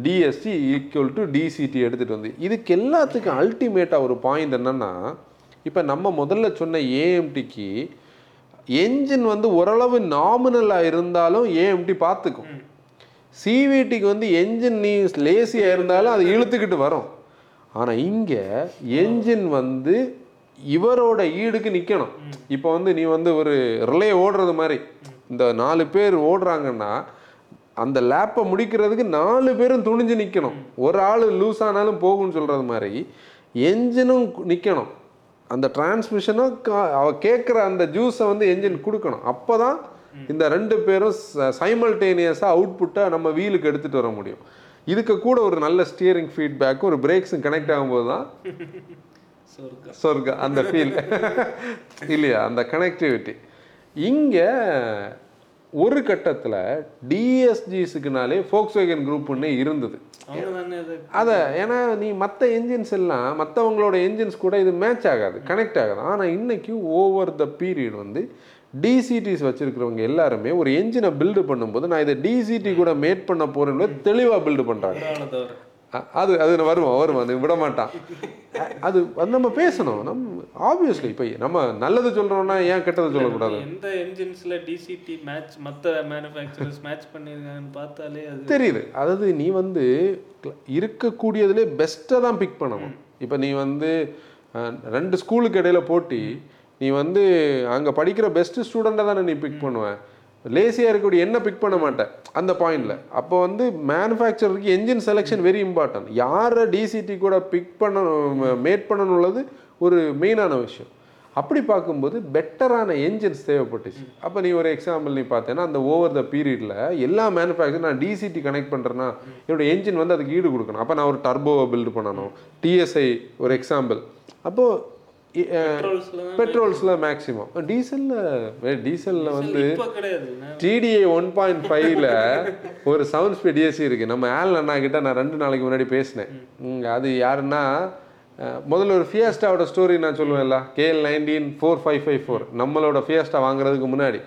டிஎஸ்சி ஈக்குவல் டு டிசிடி எடுத்துகிட்டு வந்து இதுக்கு எல்லாத்துக்கும் அல்டிமேட்டாக ஒரு பாயிண்ட் என்னென்னா, இப்போ நம்ம முதல்ல சொன்ன ஏஎம்டிக்கு என்ஜின் வந்து ஓரளவு நாமினலாக இருந்தாலும் ஏஎம்டி பார்த்துக்கும். சிவிடிக்கு வந்து என்ஜின் நீ லேசியாக இருந்தாலும் அது இழுத்துக்கிட்டு வரும். ஆனால் இங்கே என்ஜின் வந்து இவரோட ஈடுக்கு நிற்கணும். இப்போ வந்து நீ வந்து ஒரு ரிலே ஓடுறது மாதிரி இந்த 4 பேர் ஓடுறாங்கன்னா அந்த லேப்பை முடிக்கிறதுக்கு 4 பேரும் துணிஞ்சு நிற்கணும். ஒரு ஆள் லூஸ் ஆனாலும் போகும்னு சொல்கிறது மாதிரி என்ஜினும் நிற்கணும். அந்த டிரான்ஸ்மிஷனும் அவ கேட்குற அந்த ஜூஸை வந்து என்ஜின் கொடுக்கணும். அப்போ தான் இந்த 2 பேரும் சைமல்டேனியஸாக அவுட்புட்டை நம்ம வீலுக்கு எடுத்துகிட்டு வர முடியும். இதுக்கு கூட ஒரு நல்ல ஸ்டியரிங் ஃபீட்பேக்கும் ஒரு பிரேக்ஸும் கனெக்ட் ஆகும்போது தான் சொர்க்க அந்த ஃபீல் இல்லையா, அந்த கனெக்டிவிட்டி. இங்கே ஒரு கட்டத்தில் டிஎஸ்ஜிஸுக்குனாலே ஃபோக்ஸ்வேகன் குரூப்புன்னே இருந்தது. அதை ஏன்னா நீ மற்ற என்ஜின்ஸ் எல்லாம் மற்றவங்களோட என்ஜின்ஸ் கூட இது மேட்ச் ஆகாது, கனெக்ட் ஆகாது. ஆனால் இன்றைக்கி ஓவர் த பீரியட் வந்து டிசிடிஸ் வச்சுருக்கிறவங்க எல்லாருமே ஒரு என்ஜினை பில்டு பண்ணும்போது நான் இதை டிசிடி கூட மேட் பண்ண போகிறேன்னு தெளிவாக பில்டு பண்ணுறாங்க. அது அது வருவோம் அது விட மாட்டான். அது அது நம்ம பேசணும். நம்ம ஆப்வியஸ்லி இப்போ நம்ம நல்லது சொல்கிறோம்னா ஏன் கெட்டதை சொல்லக்கூடாது? எந்த என்ஜின்ஸில் டிசிடி மேட்ச் மற்ற மேனுஃபேக்சரர்ஸ் மேட்ச் பண்ணியிருக்காங்கன்னு பார்த்தாலே அது தெரியுது. அதாவது நீ வந்து இருக்கக்கூடியதுலே பெஸ்ட்டாக தான் பிக் பண்ணணும். இப்போ நீ வந்து ரெண்டு ஸ்கூலுக்கு இடையில போட்டி, நீ வந்து அங்கே படிக்கிற பெஸ்ட்டு ஸ்டூடெண்ட்டை தானே நீ பிக் பண்ணுவேன். லேசியாக இருக்கக்கூடிய என்ன பிக் பண்ண மாட்டேன் அந்த பாயிண்டில். அப்போ வந்து மேனுஃபேக்சரருக்கு என்ஜின் செலெக்ஷன் வெரி இம்பார்ட்டன்ட். யாரை டிசிடி கூட பிக் பண்ண மேட் பண்ணணுள்ளது ஒரு மெயினான விஷயம். அப்படி பார்க்கும்போது பெட்டரான என்ஜின்ஸ் தேவைப்பட்டுச்சு. அப்போ நீ ஒரு எக்ஸாம்பிள் நீ பார்த்தேன்னா அந்த ஓவர் த பீரியடில் எல்லா மேனுஃபேக்சர் நான் டிசிடி கனெக்ட் பண்ணுறேன்னா என்னோடய என்ஜின் வந்து அதுக்கு ஈடு கொடுக்கணும். அப்போ நான் ஒரு டர்போவை பில்டு பண்ணணும். டிஎஸ்ஐ ஒரு எக்ஸாம்பிள். அப்போது பெட்ரோல்ஸ்ல மேக்ஸிமம் டீசல்ல வந்து டிடிஏ 1.5ல ஒரு சவுண்ட் ஸ்பீட் ஏசி இருக்கு. நம்ம ஆல் அண்ணா கிட்ட நான் 2 நாளைக்கு முன்னாடி பேசினேன். அது யாருன்னா முதல்ல ஒரு ஃபியஸ்டாவோட ஸ்டோரி நான் சொல்லுவேன்ல, KL19 4554 நம்மளோட ஃபியஸ்டா வாங்குறதுக்கு முன்னாடி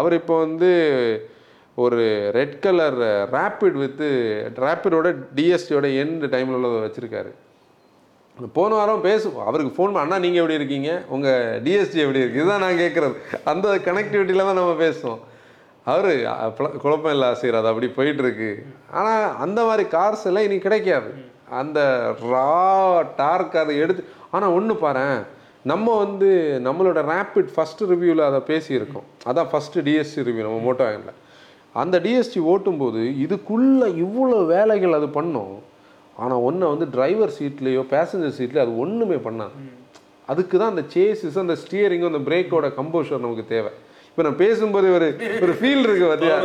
அவர் இப்போ வந்து ஒரு ரெட் கலர் ராபிட் வித் ராபிடோட டிஎஸ்டியோட எண்டு டைம்ல உள்ளதை வச்சிருக்காரு. போன வாரம் பேசுவோம் அவருக்கு ஃபோன் பண்ண, அண்ணா நீங்கள் எப்படி இருக்கீங்க, உங்கள் டிஎஸ்டி எப்படி இருக்குது, இதுதான் நான் கேட்குறது. அந்த கனெக்டிவிட்டியில் தான் நம்ம பேசுவோம். அவர் குழப்பம் இல்லை ஆசிரியர், அது அப்படி போயிட்டுருக்கு. ஆனால் அந்த மாதிரி கார்ஸ் எல்லாம் இனி கிடைக்காது. அந்த ரா டார்க் அதை எடுத்து. ஆனால் ஒன்று பாரு, நம்ம வந்து நம்மளோட ராபிட் ஃபஸ்ட்டு ரிவ்யூவில் அதை பேசியிருக்கோம். அதான் ஃபஸ்ட்டு டிஎஸ்டி ரிவ்யூ நம்ம மோட்டோ வேகனில். அந்த டிஎஸ்டி ஓட்டும்போது இதுக்குள்ளே இவ்வளோ வேலைகள் அது பண்ணோம். ஆனால் ஒன்றை வந்து டிரைவர் சீட்லேயோ பேசஞ்சர் சீட்லேயோ அது ஒன்றுமே பண்ணாது. அதுக்கு தான் அந்த சேஸஸ், அந்த ஸ்டியரிங்கும் அந்த பிரேக்கோட கம்போஷர் நமக்கு தேவை. இப்போ நான் பேசும்போது ஒரு ஃபீல் இருக்குது பார்த்தியா,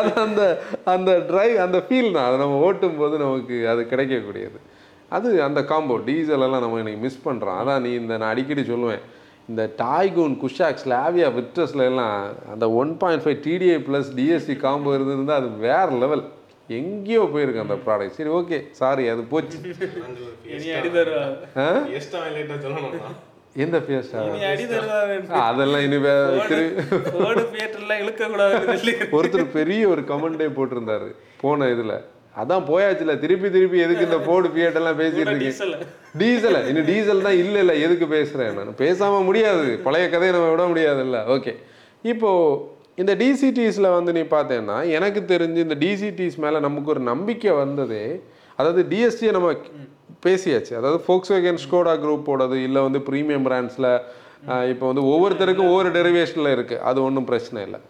அது அந்த அந்த டிரைவ் அந்த ஃபீல் தான். அதை நம்ம ஓட்டும் போது நமக்கு அது கிடைக்கக்கூடியது. அது அந்த காம்போ டீசலெல்லாம் நம்ம எனக்கு மிஸ் பண்ணுறோம். அதான் நீ இந்த நான் அடிக்கடி சொல்லுவேன், இந்த டாய்கூன், குஷாக், ஸ்லாவியா, விட்ரஸ்ல எல்லாம் அந்த 1.5 டிடிஐ ப்ளஸ் டிஎஸ்சி காம்போ இருந்திருந்தால் அது வேறு லெவல், எங்கேயோ போயிருக்கு அந்த ப்ராடக்ட். சரி, ஓகே, சாரி, அது போச்சு. எந்த ஃபியஸ்டா அதெல்லாம் இனி ஒருத்தர் பெரிய ஒரு கமெண்டே போட்டிருந்தாரு போன இதுல. அதான் போயாச்சுல, திருப்பி திருப்பி எதுக்கு இந்த போர்டு ஃபியட் எல்லாம் பேசிட்டு இருக்கீங்க, டீசல் இன்னும் டீசல் தான் இல்லை எதுக்கு பேசுறேன் நான், பேசாம முடியாது, பழைய கதையை நம்ம விட முடியாது இல்லை. ஓகே, இப்போ இந்த டிசிடிஸில் வந்து நீ பார்த்தேன்னா எனக்கு தெரிஞ்சு இந்த டிசிடிஸ் மேலே நமக்கு ஒரு நம்பிக்கை வந்ததே, அதாவது டிஎஸ்டியை நம்ம பேசியாச்சு, அதாவது ஃபோக்ஸ்வேகன் ஸ்கோடா குரூப்போடது இல்லை வந்து ப்ரீமியம் பிராண்ட்ஸில் இப்போ வந்து ஒவ்வொருத்தருக்கும் ஒவ்வொரு டெரிவேஷனில் இருக்குது, அது ஒன்றும் பிரச்சனை இல்லை.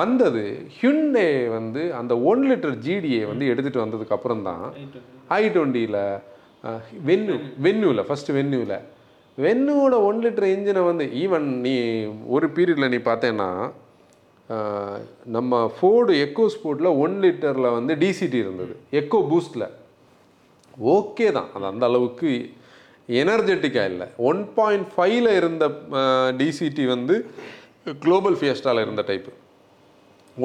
வந்தது ஹியூண்டே வந்து அந்த 1 லிட்டர் ஜிடிஏ வந்து எடுத்துகிட்டு வந்ததுக்கு அப்புறம் தான் i20யில் வென்யூவில் ஃபஸ்ட்டு வென்யூவோட 1 லிட்டர் இன்ஜினை வந்து ஈவன் நீ ஒரு பீரியடில் நீ பார்த்தேன்னா நம்ம ஃபோர்டு எக்கோ ஸ்போர்ட்டில் 1 லிட்டரில் வந்து டிசிடி இருந்தது, எக்கோ பூஸ்டில். ஓகே தான், அது அந்த அளவுக்கு எனர்ஜெட்டிக்காக இல்லை. 1.5ல் இருந்த டிசிடி வந்து குளோபல் ஃபியஸ்டாவில் இருந்த டைப்பு.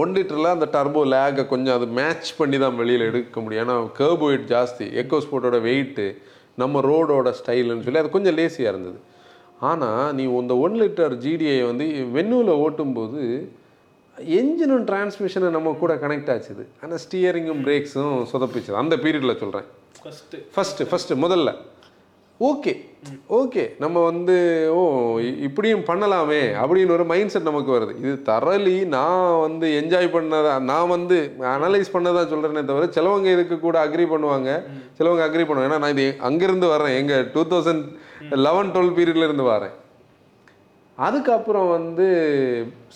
1 லிட்டரில் அந்த டர்போ லேகை கொஞ்சம் அது மேட்ச் பண்ணி தான் வெளியில் எடுக்க முடியும். ஏன்னா கர்போ வெயிட் ஜாஸ்தி, எக்கோ ஸ்போர்ட்டோட வெயிட்டு நம்ம ரோடோட ஸ்டைலுன்னு சொல்லி அது கொஞ்சம் லேசியாக இருந்தது. ஆனால் நீ இந்த 1 லிட்டர் ஜிடிஐ வந்து வென்யூவில் ஓட்டும்போது என்ஜினும் டிரான்ஸ்மிஷனை நம்ம கூட கனெக்ட் ஆச்சுது. ஆனால் ஸ்டியரிங்கும் பிரேக்ஸும் சொதப்பிச்சுது அந்த பீரியடில் சொல்கிறேன். ஃபஸ்ட்டு முதல்ல ஓகே நம்ம வந்து இப்படியும் பண்ணலாமே அப்படின்னு ஒரு மைண்ட் செட் நமக்கு வருது. இது தரலி நான் வந்து என்ஜாய் பண்ணதான், நான் வந்து அனலைஸ் பண்ணதான் சொல்கிறேனே தவிர சிலவங்க இதுக்கு கூட அக்ரி பண்ணுவாங்க, சிலவங்க அக்ரி பண்ணுவாங்க. ஏன்னா நான் இது அங்கேருந்து வரேன், எங்கள் 2011-12 பீரியட்லேருந்து வரேன். அதுக்கப்புறம் வந்து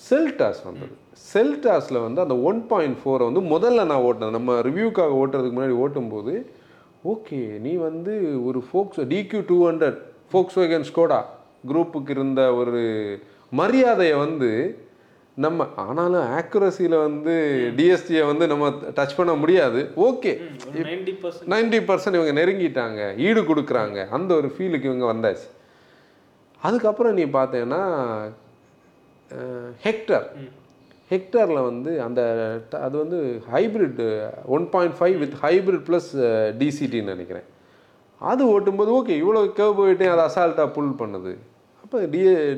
செல்டாஸ் வந்தது. செல்டாஸில் வந்து அந்த 1.4 வந்து முதல்ல நான் ஓட்டினது, நம்ம ரிவ்யூக்காக ஓட்டுறதுக்கு முன்னாடி ஓட்டும்போது ஓகே, நீ வந்து ஒரு DQ200 ஃபோக்ஸ்வேகன் ஸ்கோடா குரூப்புக்கு இருந்த ஒரு மரியாதையை வந்து நம்ம, ஆனாலும் ஆக்குரஸியில் வந்து டிஎஸ்டியை வந்து நம்ம டச் பண்ண முடியாது. ஓகே, 90% இவங்க நெருங்கிட்டாங்க, ஈடு கொடுக்குறாங்க, அந்த ஒரு ஃபீலுக்கு இவங்க வந்தாச்சு. அதுக்கப்புறம் நீ பார்த்தேன்னா ஹெக்டரில் வந்து அந்த அது வந்து ஹைப்ரிட் 1.5 வித் ஹைப்ரிட் ப்ளஸ் டிசிடின்னு நினைக்கிறேன். அது ஓட்டும்போது ஓகே, இவ்வளோ கேவ் போயிட்டேன், அது அசால்ட்டாக புல் பண்ணுது. அப்போ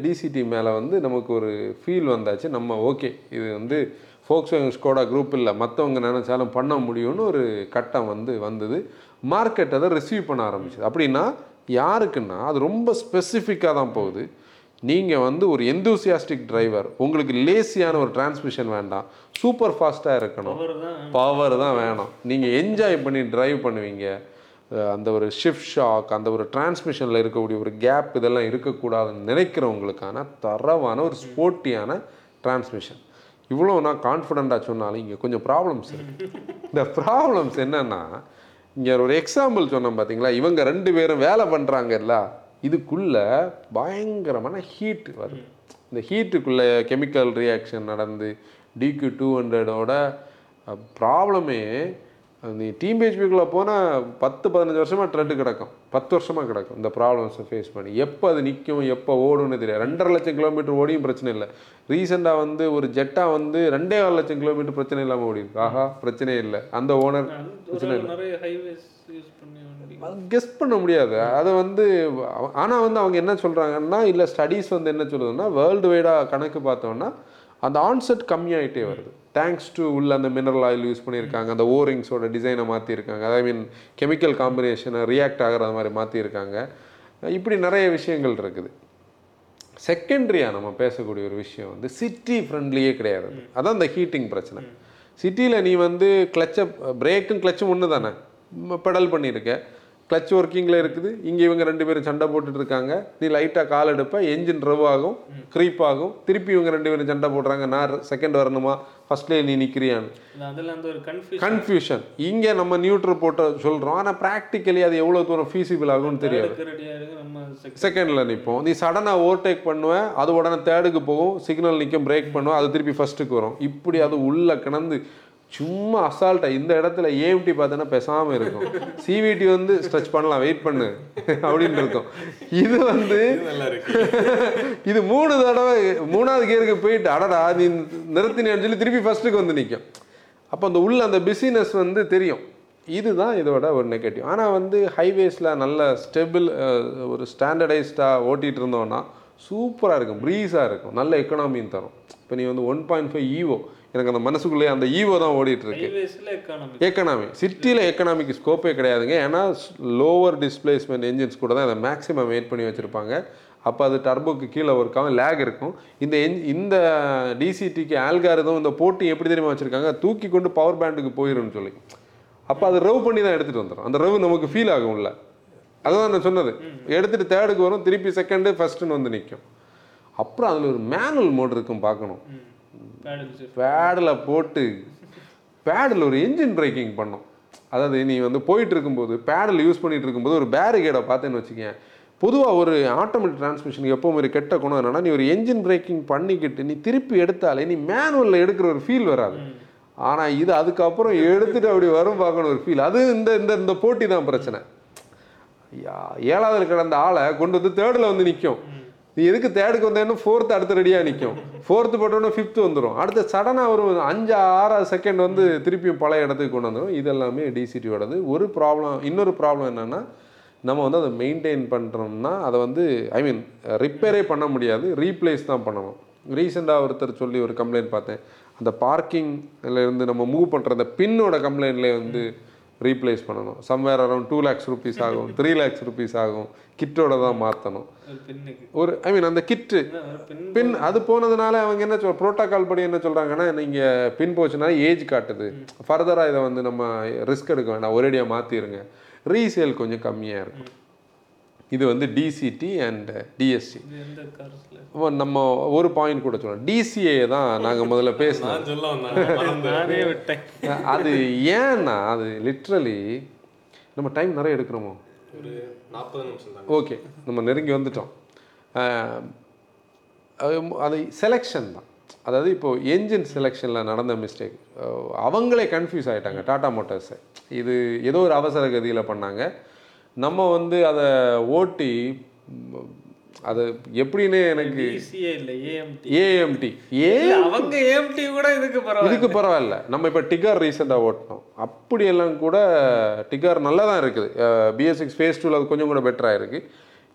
டிசிடி மேலே வந்து நமக்கு ஒரு ஃபீல் வந்தாச்சு. நம்ம ஓகே, இது வந்து ஃபோக்ஸ்வேகன் ஸ்கோடா குரூப் இல்லை, மற்றவங்க நினச்சாலும் பண்ண முடியும்னு ஒரு கட்டம் வந்தது. மார்க்கெட் அதை ரிசீவ் பண்ண ஆரம்பிச்சது. அப்படின்னா யாருக்குன்னா அது ரொம்ப ஸ்பெசிஃபிக்காக தான் போகுது. நீங்கள் வந்து ஒரு எந்தூசியாஸ்டிக் டிரைவர், உங்களுக்கு லேசியான ஒரு டிரான்ஸ்மிஷன் வேண்டாம், சூப்பர் ஃபாஸ்ட்டாக இருக்கணும், பவர் தான் வேணும். நீங்கள் என்ஜாய் பண்ணி ட்ரைவ் பண்ணுவீங்க. அந்த ஒரு ஷிஃப்ட் ஷாக், அந்த ஒரு டிரான்ஸ்மிஷனில் இருக்கக்கூடிய ஒரு கேப், இதெல்லாம் இருக்கக்கூடாதுன்னு நினைக்கிறவங்களுக்கான தரவான ஒரு ஸ்போர்ட்டியான டிரான்ஸ்மிஷன். இவ்வளோ நான் கான்ஃபிடெண்ட்டாக சொன்னாலும் இங்கே கொஞ்சம் ப்ராப்ளம்ஸ் இருக்குது. இந்த ப்ராப்ளம்ஸ் என்னென்னா, இங்கே ஒரு எக்ஸாம்பிள் சொன்னோம் பார்த்தீங்களா, இவங்க ரெண்டு பேரும் வேலை பண்ணுறாங்கல்ல, இதுக்குள்ளே பயங்கரமான ஹீட் வருது. இந்த ஹீட்டுக்குள்ளே கெமிக்கல் ரியாக்ஷன் நடந்து DQ200ஓட ப்ராப்ளமே நீ டீம் ஹெச்பிக்குள்ளே போனால் 10-15 வருஷமாக ட்ரெண்டு கிடக்கும், 10 வருஷமாக கிடக்கும். இந்த ப்ராப்ளம்ஸை ஃபேஸ் பண்ணி எப்போ அது நிற்கும், எப்போ ஓடும்னு தெரியாது. 2.5 லட்சம் கிலோமீட்டர் ஓடியும் பிரச்சனை இல்லை. ரீசெண்டாக வந்து ஒரு ஜெட்டாக வந்து 2.25 லட்சம் கிலோமீட்டர் பிரச்சனை இல்லாமல் ஓடிது. ஆஹா, பிரச்சனையே இல்லை. அந்த ஓனர் பிரச்சனை இல்லை, கெஸ்ட் பண்ண முடியாது அதை வந்து. ஆனால் வந்து அவங்க என்ன சொல்கிறாங்கன்னா, இல்லை ஸ்டடீஸ் வந்து என்ன சொல்லுதுன்னா, வேர்ல்டு வைடாக கணக்கு பார்த்தோன்னா அந்த ஆன்செட் கம்மியாகிட்டே வருது. தேங்க்ஸ் டு உள்ள அந்த மினரல் ஆயில் யூஸ் பண்ணியிருக்காங்க, அந்த ஓரிங்ஸோட டிசைனை மாற்றிருக்காங்க, ஐ மீன் கெமிக்கல் காம்பினேஷனை ரியாக்ட் ஆகிற மாதிரி மாற்றிருக்காங்க. இப்படி நிறைய விஷயங்கள் இருக்குது. செகண்ட்ரியாக நம்ம பேசக்கூடிய ஒரு விஷயம் வந்து சிட்டி ஃப்ரெண்ட்லியே கிடையாது. அதான் இந்த ஹீட்டிங் பிரச்சனை. சிட்டியில் நீ வந்து கிளச்சை, பிரேக்கும் கிளச்சும் ஒன்று தானே, பெடல் பண்ணியிருக்க, கிளச் ஒர்க்கிங்கில் இருக்குது, இங்கே இவங்க ரெண்டு பேரும் சண்டை போட்டுட்ருக்காங்க, நீ லைட்டாக கால் எடுப்ப, என்ஜின் ரவ் ஆகும், க்ரீப் ஆகும், திருப்பி இவங்க ரெண்டு பேரும் சண்டை போடுறாங்க, நான் செகண்ட் வரணுமா ஃபஸ்ட்லேயே நீ நிற்கிறியான்னு கன்ஃபியூஷன். இங்கே நம்ம நியூட்ரல் போட்டு சொல்கிறோம், ஆனால் ப்ராக்டிக்கலி அது எவ்வளோ தூரம் ஃபீஸிபிள் ஆகும்னு தெரியாது. செகண்டில் நிற்போம், நீ சடனாக ஓவர்டேக் பண்ணுவேன், அது உடனே தேர்டுக்கு போகும், சிக்னல் நிற்கும், பிரேக் பண்ணுவேன், அது திருப்பி ஃபஸ்ட்டுக்கு வரும். இப்படி அது உள்ளே கிடந்து சும்மா அசால்ட்டாக இந்த இடத்துல ஏஎம்டி பார்த்தோன்னா பேசாமல் இருக்கும், சிவிடி வந்து ஸ்ட்ரெச் பண்ணலாம் வெயிட் பண்ணு அப்படின்னு இருக்கும். இது வந்து இது 3 தடவை 3வது கியருக்கு போயிட்டு அடடா நீ நிறுத்தினு சொல்லி திருப்பி ஃபஸ்ட்டுக்கு வந்து நிற்கும். அப்போ அந்த உள்ள அந்த பிஸினஸ் வந்து தெரியும். இதுதான் இதோட ஒரு நெகட்டிவ். ஆனால் வந்து ஹைவேஸில் நல்ல ஸ்டெபிள் ஒரு ஸ்டாண்டர்டைஸ்டாக ஓட்டிகிட்டு இருந்தோன்னா சூப்பராக இருக்கும், ப்ரீஸாக இருக்கும், நல்ல எக்கனாமின்னு தரும். இப்போ நீ வந்து 1.5 EVO, எனக்கு அந்த மனசுக்குள்ளே அந்த ஈவோ தான் ஓடிட்டு இருக்கு. எக்கனாமி சிட்டியில் எக்கனாமிக்கு ஸ்கோப்பே கிடையாதுங்க. ஏன்னா லோவர் டிஸ்பிளேஸ்மெண்ட் என்ஜின்ஸ் கூட தான் அதை மேக்ஸிமம் வெயிட் பண்ணி வச்சுருப்பாங்க. அப்போ அது டர்போக்கு கீழே ஒர்க் ஆகும், லேக் இருக்கும். இந்த டிசிடிக்கு ஆல்காரிதம் இந்த போட்டி எப்படி தெரியுமா வச்சுருக்காங்க, தூக்கி கொண்டு பவர் பேண்டுக்கு போயிடும்னு சொல்லி. அப்போ அது ரவ் பண்ணி தான் எடுத்துகிட்டு வந்துடும். அந்த ரவ் நமக்கு ஃபீல் ஆகும் இல்லை, அதுதான் நான் சொன்னது. எடுத்துகிட்டு தேர்டுக்கு வரும், திருப்பி செகண்டு ஃபஸ்ட்டுன்னு வந்து நிற்கும். அப்புறம் அதில் ஒரு மேனுவல் மோட் இருக்கும், பார்க்கணும். பேடில் போட்டு பேடில் ஒரு என்ஜின் பிரேக்கிங் பண்ணோம். அதாவது நீ வந்து போயிட்டு இருக்கும்போது பேடில் யூஸ் பண்ணிகிட்டு இருக்கும்போது ஒரு பேரிகேடை பார்த்தேன்னு வச்சுக்கேன். பொதுவாக ஒரு ஆட்டோமேட்டிக் டிரான்ஸ்மிஷனுக்கு எப்பவும் ஒரு கெட்ட குணம் என்னன்னா, நீ ஒரு என்ஜின் பிரேக்கிங் பண்ணிக்கிட்டு நீ திருப்பி எடுத்தாலே நீ மேனுவலில் எடுக்கிற ஒரு ஃபீல் வராது. ஆனால் இது அதுக்கப்புறம் எடுத்துகிட்டு அப்படி வரும், பார்க்கணும் ஒரு ஃபீல். அது இந்த இந்த இந்த போட்டி தான் பிரச்சனை. 7வது கடந்த ஆளை கொண்டு வந்து தேர்டில் வந்து நிற்கும். நீ எதுக்கு தேர்டுக்கு வந்தேன்னா 4th அடுத்த ரெடியாக நிற்கும், 4th போட்டோன்னா 5th வந்துடும், அடுத்த சடனாக ஒரு 5-6 செகண்ட் வந்து திருப்பியும் பழைய இடத்துக்கு கொண்டு வந்துடும். இதெல்லாமே டிசிடியோடது ஒரு ப்ராப்ளம். இன்னொரு ப்ராப்ளம் என்னென்னா, நம்ம வந்து அதை மெயின்டைன் பண்ணுறோம்னா அதை வந்து ஐ மீன் ரிப்பேரே பண்ண முடியாது, ரீப்ளேஸ் தான் பண்ணணும். ரீசெண்டாக ஒருத்தர் சொல்லி ஒரு கம்ப்ளைண்ட் பார்த்தேன், அந்த பார்க்கிங்லேருந்து நம்ம மூவ் பண்ணுற அந்த பின்னோட கம்ப்ளைண்ட்லேயே வந்து ரீப்ளேஸ் பண்ணணும். சம்வேர் அரௌண்ட் 2 lakhs rupees ஆகும், 3 lakhs rupees ஆகும், கிட்டோட தான் மாற்றணும். ஒரு ஐ மீன் அந்த கிட்டு பின் அது போனதுனால அவங்க என்ன சொல் ப்ரோட்டோக்கால் படி என்ன சொல்கிறாங்கன்னா, நீங்கள் பின் போச்சுன்னா ஏஜ் காட்டுது, ஃபர்தராக இதை வந்து நம்ம ரிஸ்க் எடுக்க வேண்டாம், ஒரேடியாக மாற்றிடுங்க, ரீசேல் கொஞ்சம் கம்மியாக இருக்கும். இது வந்து டிசிடி அண்ட் டிஎஸ்டி. நம்ம ஒரு பாயிண்ட் கூட சொல்லலாம், டிசிஏ தான் நாங்கள் முதல்ல பேசணும். அது ஏன்னா அது லிட்ரலி நம்ம டைம் நிறைய எடுக்கிறோமோ, ஓகே நம்ம நெருங்கி வந்துட்டோம். அது செலெக்ஷன் தான். அதாவது இப்போது என்ஜின் செலெக்ஷனில் நடந்த மிஸ்டேக், அவங்களே கன்ஃபியூஸ் ஆகிட்டாங்க டாடா மோட்டார்ஸை. இது ஏதோ ஒரு அவசர கதியில் பண்ணாங்க. நம்ம வந்து அதை ஓட்டி அது எப்படின்னு எனக்கு இதுக்கு பரவாயில்ல. நம்ம இப்போ டிகார் ரீசெண்டாக ஓட்டினோம், அப்படியெல்லாம் கூட டிகார் நல்லா தான் இருக்குது. BS6 Phase 2 அது கொஞ்சம் கூட பெட்டராக இருக்குது.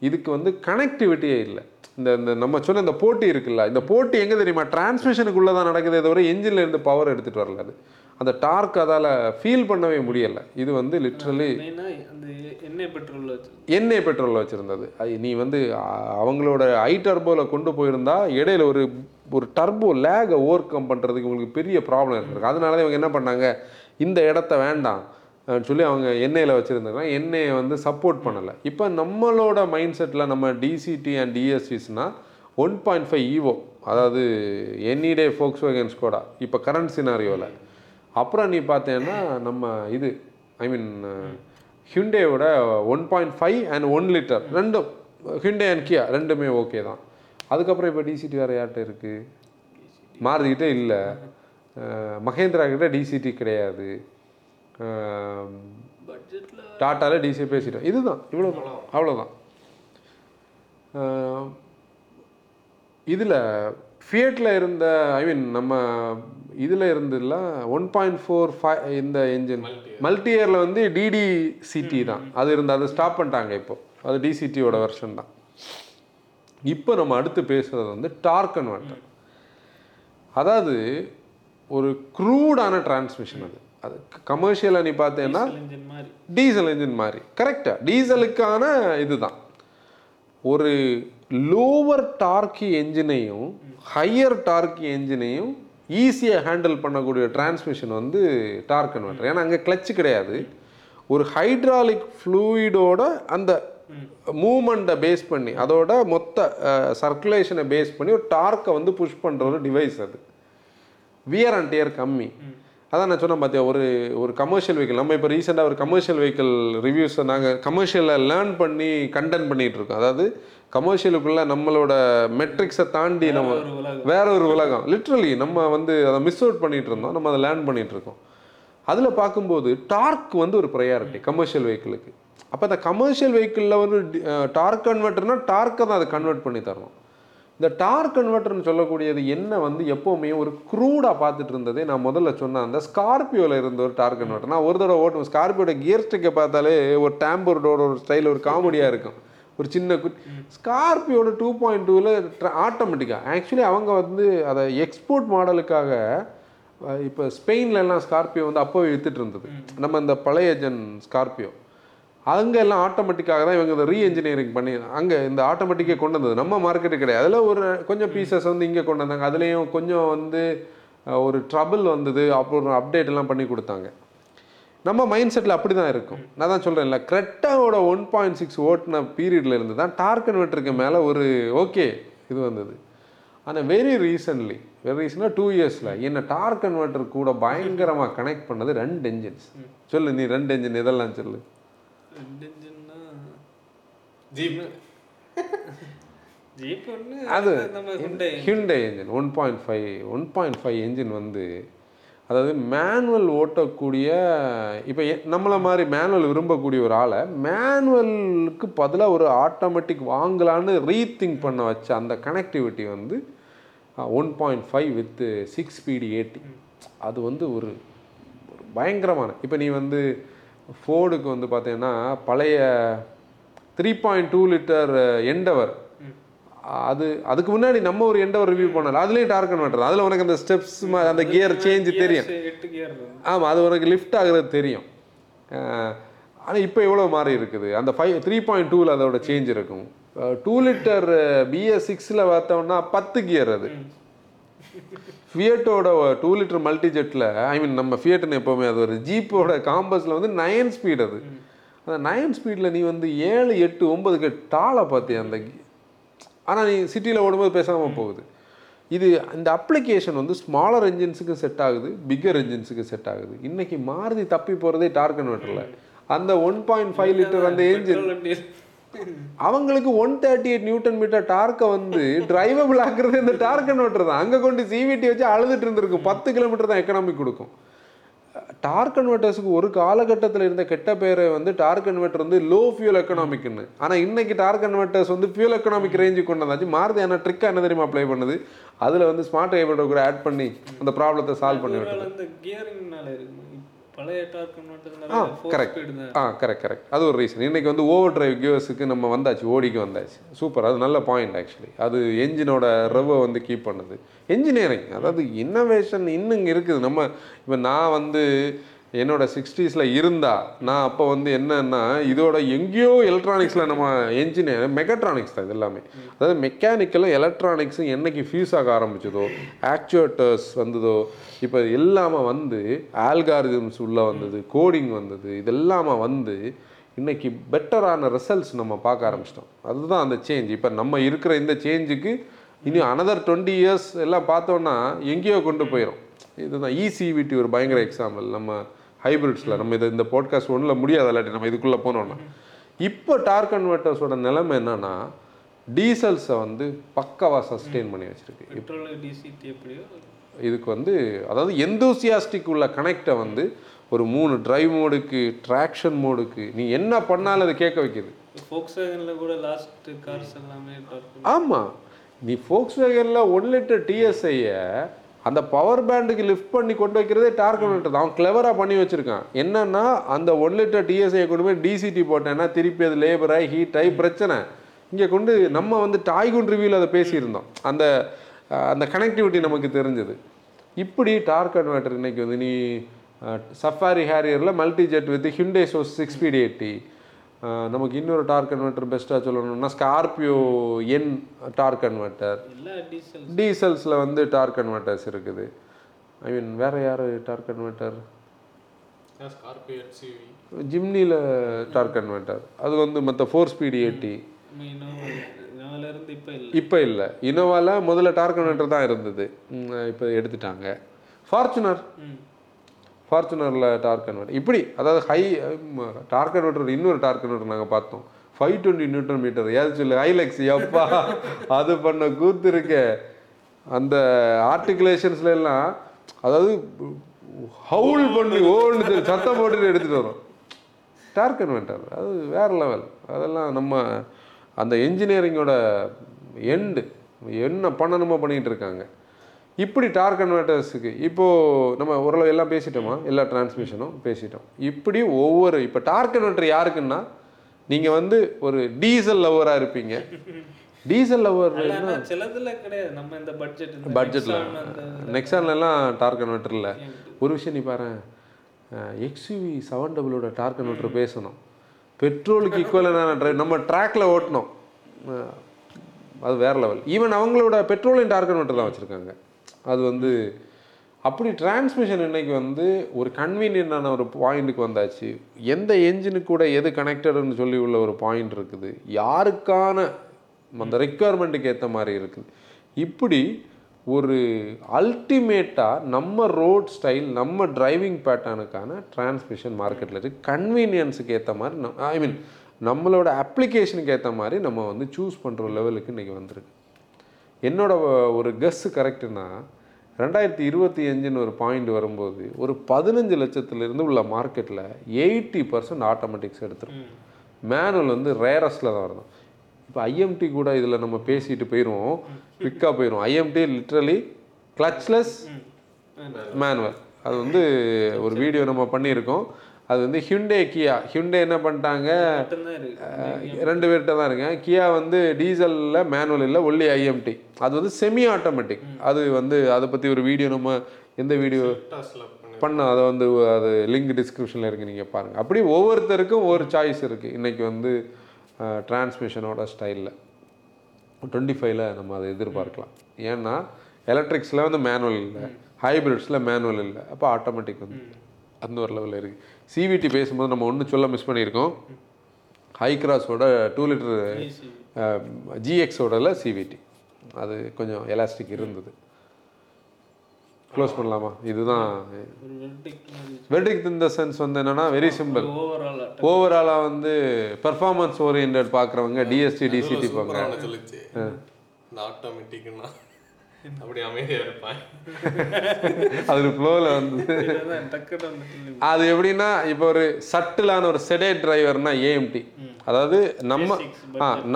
இதுக்கு வந்து கனெக்டிவிட்டியே இல்லை. இந்த இந்த நம்ம சொன்ன இந்த போட்டி இருக்குல்ல, இந்த போட்டி எங்கே தெரியுமா, டிரான்ஸ்மிஷனுக்குள்ளே தான் நடக்குதே தவிர என்ஜினில் இருந்து பவர் எடுத்துகிட்டு வரல. அது அந்த டார்க் அதால் ஃபீல் பண்ணவே முடியலை. இது வந்து லிட்ரலி எண்ணெய் பெட்ரோலில் வச்சுருந்தது. நீ வந்து அவங்களோட ஐ டர்போவில் கொண்டு போயிருந்தா இடையில ஒரு டர்போ லேகை ஓவர் கம் பண்ணுறதுக்கு உங்களுக்கு பெரிய ப்ராப்ளம் இருக்குது. அதனால தான் இவங்க என்ன பண்ணாங்க, இந்த இடத்த வேண்டாம் சொல்லி அவங்க எண்ணெயில் வச்சுருந்தாங்க. எண்ணெயை வந்து சப்போர்ட் பண்ணலை. இப்போ நம்மளோட மைண்ட் செட்டில் நம்ம டிசிடி அண்ட் டிஎஸ்சிஸ்னால் 1.5 EVO, அதாவது எனிடே Volkswagen Skoda இப்போ கரண்ட் சினாரியோவில். அப்புறம் நீ பார்த்தேன்னா நம்ம இது Hyundaiயோட 1.5 அண்ட் 1 லிட்டர் ரெண்டும், Hyundai அண்ட் Kia ரெண்டுமே ஓகே தான். அதுக்கப்புறம் இப்போ டிசிடி வேறு யார்கிட்ட இருக்குது, மாறுதிக்கிட்டே இல்லை. மகேந்திரா கிட்டே டிசிடி கிடையாது, டாட்டாவில் டிசி பேசிட்டோம். இதுதான், இவ்வளோ அவ்வளோதான். இதில் ஃபியட்டில் இருந்த நம்ம இதில் இருந்ததுலாம் 1.45 இந்த என்ஜின் மல்டியரில் வந்து டிடிசிடி தான் அது இருந்தால் அதை ஸ்டாப் பண்ணிட்டாங்க. இப்போது அது டிசிடியோட வெர்ஷன் தான். இப்போ நம்ம அடுத்து பேசுகிறது வந்து டார்க் கன்வெர்ட்டர். அதாவது ஒரு க்ரூடான டிரான்ஸ்மிஷன். அது அது கமர்ஷியலாக நீ பார்த்தேன்னா டீசல் இன்ஜின் மாதிரி. கரெக்டாக டீசலுக்கான இதுதான். ஒரு லோவர் டார்க்கி என்ஜினையும் ஹையர் டார்க்கி என்ஜினையும் ஈஸியாக ஹேண்டில் பண்ணக்கூடிய டிரான்ஸ்மிஷன் வந்து டார்க் கன்வெர்ட்டர். ஏன்னா அங்கே கிளச்சு கிடையாது. ஒரு ஹைட்ராலிக் ஃப்ளூயிடோட அந்த மூமெண்ட்டை பேஸ் பண்ணி அதோட மொத்த சர்க்குலேஷனை பேஸ் பண்ணி ஒரு டார்க்கை வந்து புஷ் பண்ணுற ஒரு டிவைஸ். அது வியர் அண்ட் டியர் கம்மி. அதான் நான் சொன்னேன் பார்த்தியா, ஒரு ஒரு கமர்ஷியல் வெஹிக்கிள். நம்ம இப்போ ரீசெண்டாக ஒரு கமர்ஷியல் வெஹிக்கிள் ரிவ்யூஸை நாங்கள் கமர்ஷியலில் லேர்ன் பண்ணி கண்டென்ட் பண்ணிகிட்டு இருக்கோம். அதாவது கமர்ஷியலுக்குள்ளே நம்மளோட மெட்ரிக்ஸை தாண்டி நம்ம வேற ஒரு உலகம். லிட்ரலி நம்ம வந்து அதை மிஸ் அவுட் பண்ணிகிட்டு இருந்தோம். நம்ம அதை லேர்ன் பண்ணிகிட்ருக்கோம். அதில் பார்க்கும்போது டார்க் வந்து ஒரு ப்ரையாரிட்டி கமர்ஷியல் வெஹிக்கிளுக்கு. அப்போ அந்த கமர்ஷியல் வெஹிக்கிளில் வந்து டார்க் கன்வெர்ட்டர்னால் டார்க்கை தான் அதை கன்வெர்ட் பண்ணி தரணும். இந்த டார்க் கன்வெர்ட்டர்னு சொல்லக்கூடியது என்ன வந்து எப்போவுமே ஒரு க்ரூடாக பார்த்துட்டு இருந்ததே நான் முதல்ல சொன்னேன், அந்த ஸ்கார்பியோவில் இருந்த ஒரு டார்க் கன்வெர்ட்டர். நான் ஒரு தடவை ஓட்டும் ஸ்கார்பியோட கியர் ஸ்டிக்கை பார்த்தாலே ஒரு டேம்பர்டோட ஒரு ஸ்டைல் ஒரு காமெடியாக இருக்கும். ஒரு சின்ன ஸ்கார்பியோட 2.2ல் ஆட்டோமேட்டிக்காக ஆக்சுவலி அவங்க வந்து அதை எக்ஸ்போர்ட் மாடலுக்காக இப்போ ஸ்பெயின்லலாம் ஸ்கார்பியோ வந்து அப்போவே விற்றுட்டு இருந்தது. நம்ம இந்த பழைய ஜென் ஸ்கார்பியோ அங்கே எல்லாம் ஆட்டோமேட்டிக்காக தான் இவங்க இந்த ரீஎன்ஜினியரிங் பண்ணி அங்கே இந்த ஆட்டோமேட்டிக்கே கொண்டு வந்தது. நம்ம மார்க்கெட்டு கிடையாது. அதில் ஒரு கொஞ்சம் பீசஸ் வந்து இங்கே கொண்டு வந்தாங்க. அதுலேயும் கொஞ்சம் வந்து ஒரு ட்ரபிள் வந்தது. அப்புறம் அப்டேட் எல்லாம் பண்ணி கொடுத்தாங்க. நம்ம மைண்ட் செட்டில் அப்படி தான் இருக்கும். நான் தான் சொல்கிறேன் இல்லை, கிரெட்டாவோட 1.6 ஓட்டின பீரியடில் இருந்து தான் டார்க் கன்வெர்ட்டருக்கு மேலே ஒரு ஓகே இது வந்தது. ஆனால் வெரி ரீசன்லி 2 இயர்ஸில் என்னை டார்க் கன்வெர்ட்டர் கூட பயங்கரமாக கனெக்ட் பண்ணது 2 என்ஜின்ஸ். சொல்லு நீ 2 என்ஜின் இதெல்லாம் சொல்லு. அது Hyundai என்ஜின் 1.5 என்ஜின் வந்து, அதாவது மேனுவல் ஓட்டக்கூடிய இப்போ நம்மளை மாதிரி மேனுவல் விரும்பக்கூடிய ஒரு ஆளை மேனுவலுக்கு பதிலாக ஒரு ஆட்டோமேட்டிக் வாங்கலான்னு ரீதிங்க் பண்ண வச்ச அந்த கனெக்டிவிட்டி வந்து 1.5 வித் 6 speed AT. அது வந்து ஒரு பயங்கரமான. இப்போ நீ வந்து ஃபோர்டுக்கு வந்து பார்த்தீங்கன்னா பழைய 3.2 லிட்டர் எண்டவர், அது அதுக்கு முன்னாடி நம்ம ஒரு எண்டவர் ரிவ்யூ பண்ணலாம். அதுலேயும் டார்க் கன்வெர்ட்டர். அதில் உனக்கு அந்த ஸ்டெப்ஸ் அந்த கியர் சேஞ்சு தெரியும். ஆமாம், அது உனக்கு லிஃப்ட் ஆகுறது தெரியும். ஆனால் இப்போ எவ்வளோ மாறி இருக்குது. அந்த 3.2ல் அதோட சேஞ்ச் இருக்கும். 2 லிட்டர் BS6ல் பார்த்தோம்னா 10 கியர். அது ஃபியட்டோட 2 லிட்டர் மல்டிஜெட்டில் நம்ம ஃபியட்டுன்னு எப்போவுமே அது ஒரு ஜீப்போட காம்பஸில் வந்து 9 ஸ்பீடு. அது அந்த 9 ஸ்பீடில் நீ வந்து 7, 8, 9க்கு டாலை பார்த்தியா அந்த. ஆனால் நீ சிட்டியில் ஓடும்போது பேசாமல் போகுது. இது இந்த அப்ளிகேஷன் வந்து ஸ்மாலர் என்ஜின்ஸுக்கு செட் ஆகுது, பிக்கர் என்ஜின்ஸுக்கு செட் ஆகுது. இன்றைக்கி மாருதி தப்பி போகிறதே டார்க் கன்வெர்ட்டரில். அந்த 1.5 லிட்டர் அந்த என்ஜின் அவங்களுக்கு 138 Nm டார்க்கை வந்து டிரைவபிள் ஆக்குறது இந்த டார்க் கன்வெர்ட்டர் தான். அங்கே கொண்டு CVT வச்சு அழுதுட்டு இருந்திருக்கும். 10 km தான் எக்கனாமிக் கொடுக்கும். டார்க் கன்வெர்ட்டர்ஸுக்கு ஒரு காலகட்டத்தில் இருந்த கெட்ட பேரை வந்து டார்க் கன்வெர்ட்டர் வந்து லோ ஃபியூல் எக்கனாமிக்னு. ஆனால் இன்றைக்கி டார்க் கன்வெர்ட்டர்ஸ் வந்து ஃபியூல் எக்கனாமிக் ரேஞ்சுக்கு கொண்டு வந்தாச்சு. மாறுது ஆனால் ட்ரிக்காக என்ன தெரியுமா அப்ளை பண்ணுது, அதில் வந்து ஸ்மார்ட் ஹைப்ரிட் கூட ஆட் பண்ணி அந்த ப்ராப்ளத்தை சால்வ் பண்ணி விட்டுருது. கரெக்ட். அது ஒரு ரீசன். இன்றைக்கி வந்து ஓவர் டிரைவ் கியர்ஸுக்கு நம்ம வந்தாச்சு, ஓடிக்கு வந்தாச்சு. சூப்பர், அது நல்ல பாயிண்ட். ஆக்சுவலி அது என்ஜினோட ரெவை வந்து கீப் பண்ணுது. என்ஜினியரிங் அதாவது இன்னோவேஷன் இன்னும் இருக்குது. நம்ம இப்போ நான் வந்து என்னோடய 60s இருந்தால் நான் அப்போ வந்து என்னென்னா இதோட எங்கேயோ எலக்ட்ரானிக்ஸில் நம்ம என்ஜினியர் மெக்காட்ரானிக்ஸ் தான் இது எல்லாமே. அதாவது மெக்கானிக்கலும் எலக்ட்ரானிக்ஸும் என்றைக்கு ஃபியூஸ் ஆக ஆரம்பிச்சதோ, ஆக்சுவேட்டர்ஸ் வந்ததோ, இப்போ எல்லாமே வந்து ஆல்காரிதம்ஸ் உள்ளே வந்தது, கோடிங் வந்தது, இதெல்லாமே வந்து இன்றைக்கி பெட்டரான ரிசல்ட்ஸ் நம்ம பார்க்க ஆரம்பிச்சிட்டோம். அதுதான் அந்த சேஞ்ச். இப்போ நம்ம இருக்கிற இந்த சேஞ்சுக்கு இனி அனதர் 20 years எல்லாம் பார்த்தோன்னா எங்கேயோ கொண்டு போயிடும். இதுதான் ஈசிவிடி ஒரு பயங்கர எக்ஸாம்பிள். நம்ம ஹைப்ரிட்ஸில் நம்ம இதை இந்த பாட்காஸ்ட் ஒன்றில் முடியாது, இல்லாட்டி நம்ம இதுக்குள்ளே போனோம்னா இப்போ டார்க் கன்வெர்ட்டர்ஸோட நிலைமை என்னென்னா டீசல்ஸை வந்து பக்கவாக சஸ்டெயின் பண்ணி வச்சுருக்கு. இதுக்கு வந்து அதாவது எந்தூசியாஸ்டிக் உள்ள கனெக்டை வந்து ஒரு 3 ட்ரைவ் மோடுக்கு, ட்ராக்ஷன் மோடுக்கு நீ என்ன பண்ணாலும் அது கேட்க வைக்கிது. ஆமாம், நீ ஃபோக்ஸ்வேகனில் 1 லிட்டர் டிஎஸ்ஐயை அந்த பவர் பேண்டுக்கு லிஃப்ட் பண்ணி கொண்டு வைக்கிறதே டார்க் கன்வெர்ட்டர் தான். அவன் கிளவராக பண்ணி வச்சுருக்கான். என்னென்னா அந்த 1 லிட்டர் டிஎஸ்ஐயை கொண்டு போய் டிசிடி போட்டேன்னா திருப்பி அது லேபராக ஹீட்டாகி பிரச்சனை. இங்கே கொண்டு நம்ம வந்து டாய்குன் ரிவ்யூவில் அதை பேசியிருந்தோம். அந்த அந்த கனெக்டிவிட்டி நமக்கு தெரிஞ்சது. இப்படி டார்க் கன்வெர்ட்டர் இன்றைக்கி வந்து நீ சஃபாரி ஹேரியரில் multi jet with Hyundai source 680. நமக்கு இன்னொரு டார்க் கன்வெர்ட்டர் பெஸ்ட்டாக சொல்லணும்னா ஸ்கார்பியோ என் டார்க் கன்வெர்ட்டர். டீசல்ஸில் வந்து டார்க் கன்வெர்ட்டர்ஸ் இருக்குது. ஐ மீன் வேறு யார் டார்க் கன்வெர்ட்டர்? ஜிம்னியில் டார்க் கன்வெர்ட்டர் அது வந்து மற்ற 4 ஸ்பீடு 80. இப்போ இல்லை, இனோவாவில் முதல்ல டார்க் கன்வெர்ட்டர் தான் இருந்தது, இப்போ எடுத்துட்டாங்க. ஃபார்ச்சுனரில் டார்க் கன்வெர்ட்டர். இப்படி அதாவது ஹை டார்க் கன்வெர்ட்டர். இன்னொரு டார்க் கன்வெர்ட்டர் நாங்கள் பார்த்தோம் 520 நியூட்டன் மீட்டர். ஏதாச்சும் இல்லை ஹைலக்ஸ் அப்பா அது பண்ண கூத்து இருக்க. அந்த ஆர்டிகுலேஷன்ஸ்ல எல்லாம் அதாவது ஹவுல் பண்ணி ஓன்னு சத்தம் போட்டு எடுத்துகிட்டு வரும் டார்க் கன்வெர்ட்டர். அது வேறு லெவல். அதெல்லாம் நம்ம அந்த என்ஜினியரிங்கோட எண்டு என்ன பண்ணணுமோ பண்ணிகிட்டு இருக்காங்க. இப்படி டார்க் கன்வெர்ட்டர்ஸுக்கு இப்போது நம்ம ஓரளவு எல்லாம் பேசிட்டோமா, எல்லா டிரான்ஸ்மிஷனும் பேசிட்டோம். இப்படி ஒவ்வொரு இப்போ டார்க் கன்வெர்ட்டர் யாருக்குன்னா நீங்கள் வந்து ஒரு டீசல் லவ்வராக இருப்பீங்க. டீசல் லவ்வர்னா சிலதில் கிடையாது, நம்ம இந்த பட்ஜெட்டில் நெக்ஸான்லாம் டார்க் கன்வெர்ட்டர் இல்லை. ஒரு விஷயம் நீ பாரு, XUV700 டார்க் கன்வெர்ட்டர் பேசணும். பெட்ரோலுக்கு ஈக்குவலான ட்ரைவ் நம்ம ட்ராக்கில் ஓட்டணும். அது வேறு லெவல். ஈவன் அவங்களோட பெட்ரோலையும் டார்க் கன்வெர்ட்டர் தான் வச்சுருக்காங்க. அது வந்து அப்படி டிரான்ஸ்மிஷன் இன்றைக்கி வந்து ஒரு கன்வீனியன்டான ஒரு பாயிண்ட்டுக்கு வந்தாச்சு. எந்த என்ஜினுக்கு கூட எது கனெக்டடுன்னு சொல்லி உள்ள ஒரு பாயிண்ட் இருக்குது. யாருக்கான அந்த ரெக்குவயர்மெண்ட்டுக்கு ஏற்ற மாதிரி இருக்குது. இப்படி ஒரு அல்டிமேட்டாக நம்ம ரோட் ஸ்டைல், நம்ம டிரைவிங் பேட்டர்னுக்கான டிரான்ஸ்மிஷன் மார்க்கெட்டில் இருக்குது. கன்வீனியன்ஸுக்கு ஏற்ற மாதிரி ஐ மீன் நம்மளோட அப்ளிகேஷனுக்கு ஏற்ற மாதிரி நம்ம வந்து சூஸ் பண்ணுற லெவலுக்கு இன்றைக்கி வந்திருக்கு. என்னோட ஒரு கெஸ்ஸு கரெக்டுனா 2025ன்னு ஒரு பாயிண்ட் வரும்போது ஒரு 15 லட்சத்துலேருந்து உள்ள மார்க்கெட்டில் 80% ஆட்டோமேட்டிக்ஸ் எடுத்துரும். மேனுவல் வந்து ரேரஸ்டில் தான் வரணும். இப்போ IMT கூட இதில் நம்ம பேசிட்டு போயிடுவோம், பிக்காக போயிடும். IMT literally clutchless manual. அது வந்து ஒரு வீடியோ நம்ம பண்ணியிருக்கோம். அது வந்து ஹிண்டே கியா, ஹிண்டே என்ன பண்ணிட்டாங்க 2 பேர்கிட்ட தான் இருக்கேன். கியா வந்து டீசலில் மேனுவல் இல்லை, ஒன்லி IMT. அது வந்து செமி ஆட்டோமேட்டிக். அது வந்து அதை பற்றி ஒரு வீடியோ நம்ம எந்த வீடியோ பண்ணோம், அதை வந்து அது லிங்க் டிஸ்கிரிப்ஷனில் இருக்குது, நீங்கள் பாருங்கள். அப்படி ஒவ்வொருத்தருக்கும் ஒரு சாய்ஸ் இருக்குது இன்றைக்கி வந்து டிரான்ஸ்மிஷனோட ஸ்டைலில். 25ல் நம்ம அதை எதிர்பார்க்கலாம். ஏன்னா எலக்ட்ரிக்ஸில் வந்து மேனுவல் இல்லை, ஹைப்ரிட்ஸில் மேனுவல் இல்லை, அப்போ ஆட்டோமேட்டிக் வந்து அந்த ஒரு லெவலில் இருக்குது. சிவிடி பேசும்போது நம்ம ஒன்று சொல்ல மிஸ் பண்ணியிருக்கோம். ஹைக்ராஸோட 2 லிட்டர் GXோடல சிவிடி அது கொஞ்சம் எலாஸ்டிக் இருந்தது. க்ளோஸ் பண்ணலாமா? இதுதான் வெர்டிக்ட் இன் த சென்ஸ் வந்து என்னென்னா வெரி சிம்பிள். ஓவராலாக வந்து பெர்ஃபார்மன்ஸ் ஓரியன்ட் பார்க்குறவங்க டிஎஸ்டி டிசிடி பார்க்குறாங்க. ஆட்டோமேட்டிக்னா அது எப்படின்னா இப்போ ஒரு சட்டிலான ஒரு செடேட் டிரைவர்னா AMT. அதாவது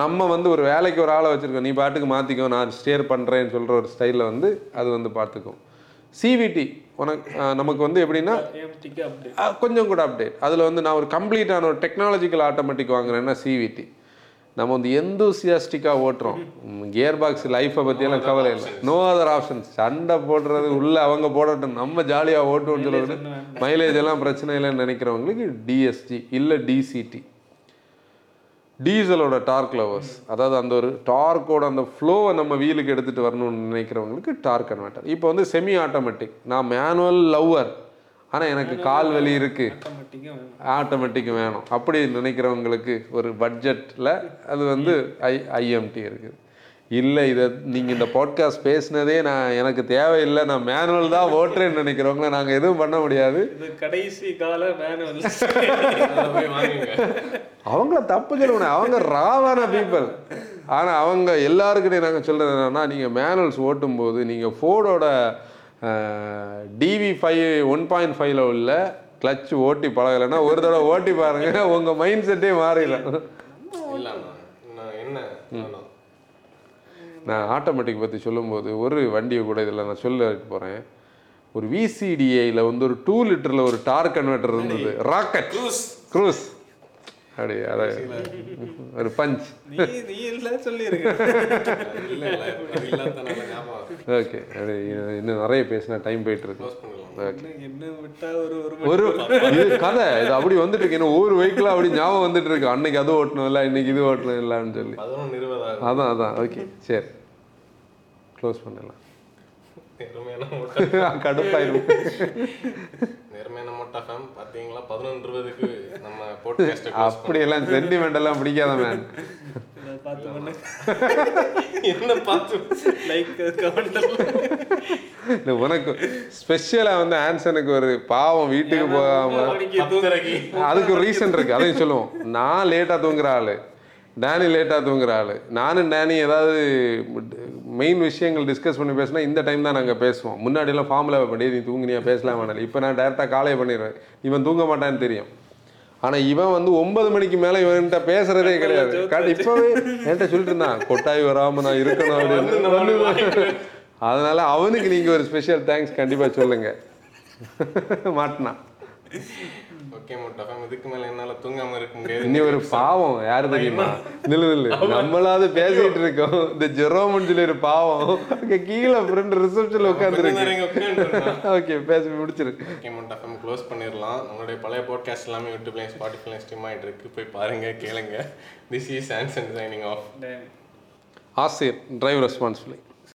நம்ம வந்து ஒரு வேலைக்கு ஒரு ஆளை வச்சிருக்கோம், நீ பாட்டுக்கு மாத்திக்கோ நான் ஸ்டேர் பண்றேன்னு சொல்ற ஒரு ஸ்டைல வந்து அது வந்து பார்த்துக்கும். சிவிடி உனக்கு நமக்கு வந்து எப்படின்னா கொஞ்சம் கூட அப்டேட். அதில் வந்து நான் ஒரு கம்ப்ளீட்டான ஒரு டெக்னாலஜிக்கல் ஆட்டோமேட்டிக் வாங்குறேன்னா சிவிடி. நம்ம வந்து எந்தூசியாஸ்டிக்காக ஓட்டுறோம். கியர் பாக்ஸ் லைஃப்பை பற்றியெல்லாம் கவலை இல்லை. No other options. சண்டை போடுறது உள்ளே அவங்க போடட்டும், நம்ம ஜாலியாக ஓட்டுவோம்னு சொல்லிட்டு மைலேஜ் எல்லாம் பிரச்சனை இல்லைன்னு நினைக்கிறவங்களுக்கு டிஎஸ்ஜி இல்லை டிசிடி, டீசலோட டார்க் லவர்ஸ். அதாவது அந்த ஒரு டார்க்கோட அந்த ஃப்ளோவை நம்ம வீலுக்கு எடுத்துகிட்டு வரணும்னு நினைக்கிறவங்களுக்கு டார்க் கன்வெர்ட்டர். இப்போ வந்து செமி ஆட்டோமேட்டிக். நான் மேனுவல் லவ்வர் ஆனால் எனக்கு கால் வலி இருக்குது, ஆட்டோமேட்டிக் வேணும் அப்படி நினைக்கிறவங்களுக்கு ஒரு பட்ஜெட்டில் அது வந்து ஐஎம்டி இருக்குது. இல்லை இதை நீங்கள் இந்த பாட்காஸ்ட் பேசினதே நான் எனக்கு தேவையில்லை, நான் மேனுவல் தான் ஓட்டுறேன்னு நினைக்கிறவங்கள நாங்கள் எதுவும் பண்ண முடியாது. கடைசி கால மேனுவல் அவங்கள தப்பு சொல்லணும், அவங்க ராவான பீப்புள். ஆனால் அவங்க எல்லாருக்கிட்டையும் நாங்கள் சொல்கிறது என்னென்னா, நீங்கள் மேனுவல்ஸ் ஓட்டும்போது நீங்கள் ஃபோர்டோட DV5 1.5 உள்ள கிளச்சு ஓட்டி பழகலைன்னா ஒரு தடவை ஓட்டி பாருங்க, உங்கள் மைண்ட் செட்டே மாறிடலாம். நான் ஆட்டோமேட்டிக் பற்றி சொல்லும்போது ஒரு வண்டியை கூட இதில் நான் சொல்ல போகிறேன். ஒரு விசிடிஐயில் வந்து ஒரு 2 லிட்டரில் ஒரு டார்க் கன்வெர்ட்டர் இருந்தது, ராக்கெட் க்ரூஸ் அப்படி அத ஒரு பஞ்ச் ஓகே. அது இன்னும் நிறைய பேசினா டைம் போயிட்டு இருக்கு. ஒரு கதை இது அப்படி வந்துட்டு இருக்கு, இன்னும் ஒரு வெஹிக்கிளா அப்படி ஞாபகம் வந்துட்டு இருக்கு. அன்னைக்கு அது ஓட்டணும் இல்லை, இன்னைக்கு இது ஓட்டணும் இல்லைன்னு சொல்லி அதான் அதான் ஓகே சரி க்ளோஸ் பண்ணிடலாம். உனக்கு ஸ்பெஷலா வந்து ஆன்சனுக்கு ஒரு பாவம் வீட்டுக்கு போகாம அதுக்கு ஒரு ரீசன் இருக்கு. அதையும் சொல்லுவோம். நான் லேட்டா தூங்குற ஆளு, டேனி லேட்டாக தூங்குற ஆள். நானும் டேனி ஏதாவது மெயின் விஷயங்கள் டிஸ்கஸ் பண்ணி பேசினா இந்த டைம் தான் நாங்கள் பேசுவோம். முன்னாடிலாம் ஃபார்முலாவை பண்ணி நீ தூங்கினியா பேசலாமானாலும் இப்போ நான் டேரெக்டாக காலையை பண்ணிடுவேன். இவன் தூங்க மாட்டான்னு தெரியும். ஆனால் இவன் வந்து 9 மணிக்கு மேலே இவன்கிட்ட பேசுகிறதே கிடையாது. இப்போவே என்கிட்ட சொல்லிட்டு இருந்தான், கொட்டாய் வராமல் நான் இருக்கணும் அப்படின்னு. அதனால் அவனுக்கு நீங்கள் ஒரு ஸ்பெஷல் தேங்க்ஸ் கண்டிப்பாக சொல்லுங்கள். மாட்டினா நம்மளாவது பேசிட்டு இருக்கோம். இந்த ஜெரோம்னு சொல்லி ஒரு பாவம் கீழே ரிசப்ஷன்ல உட்காந்துருக்கு.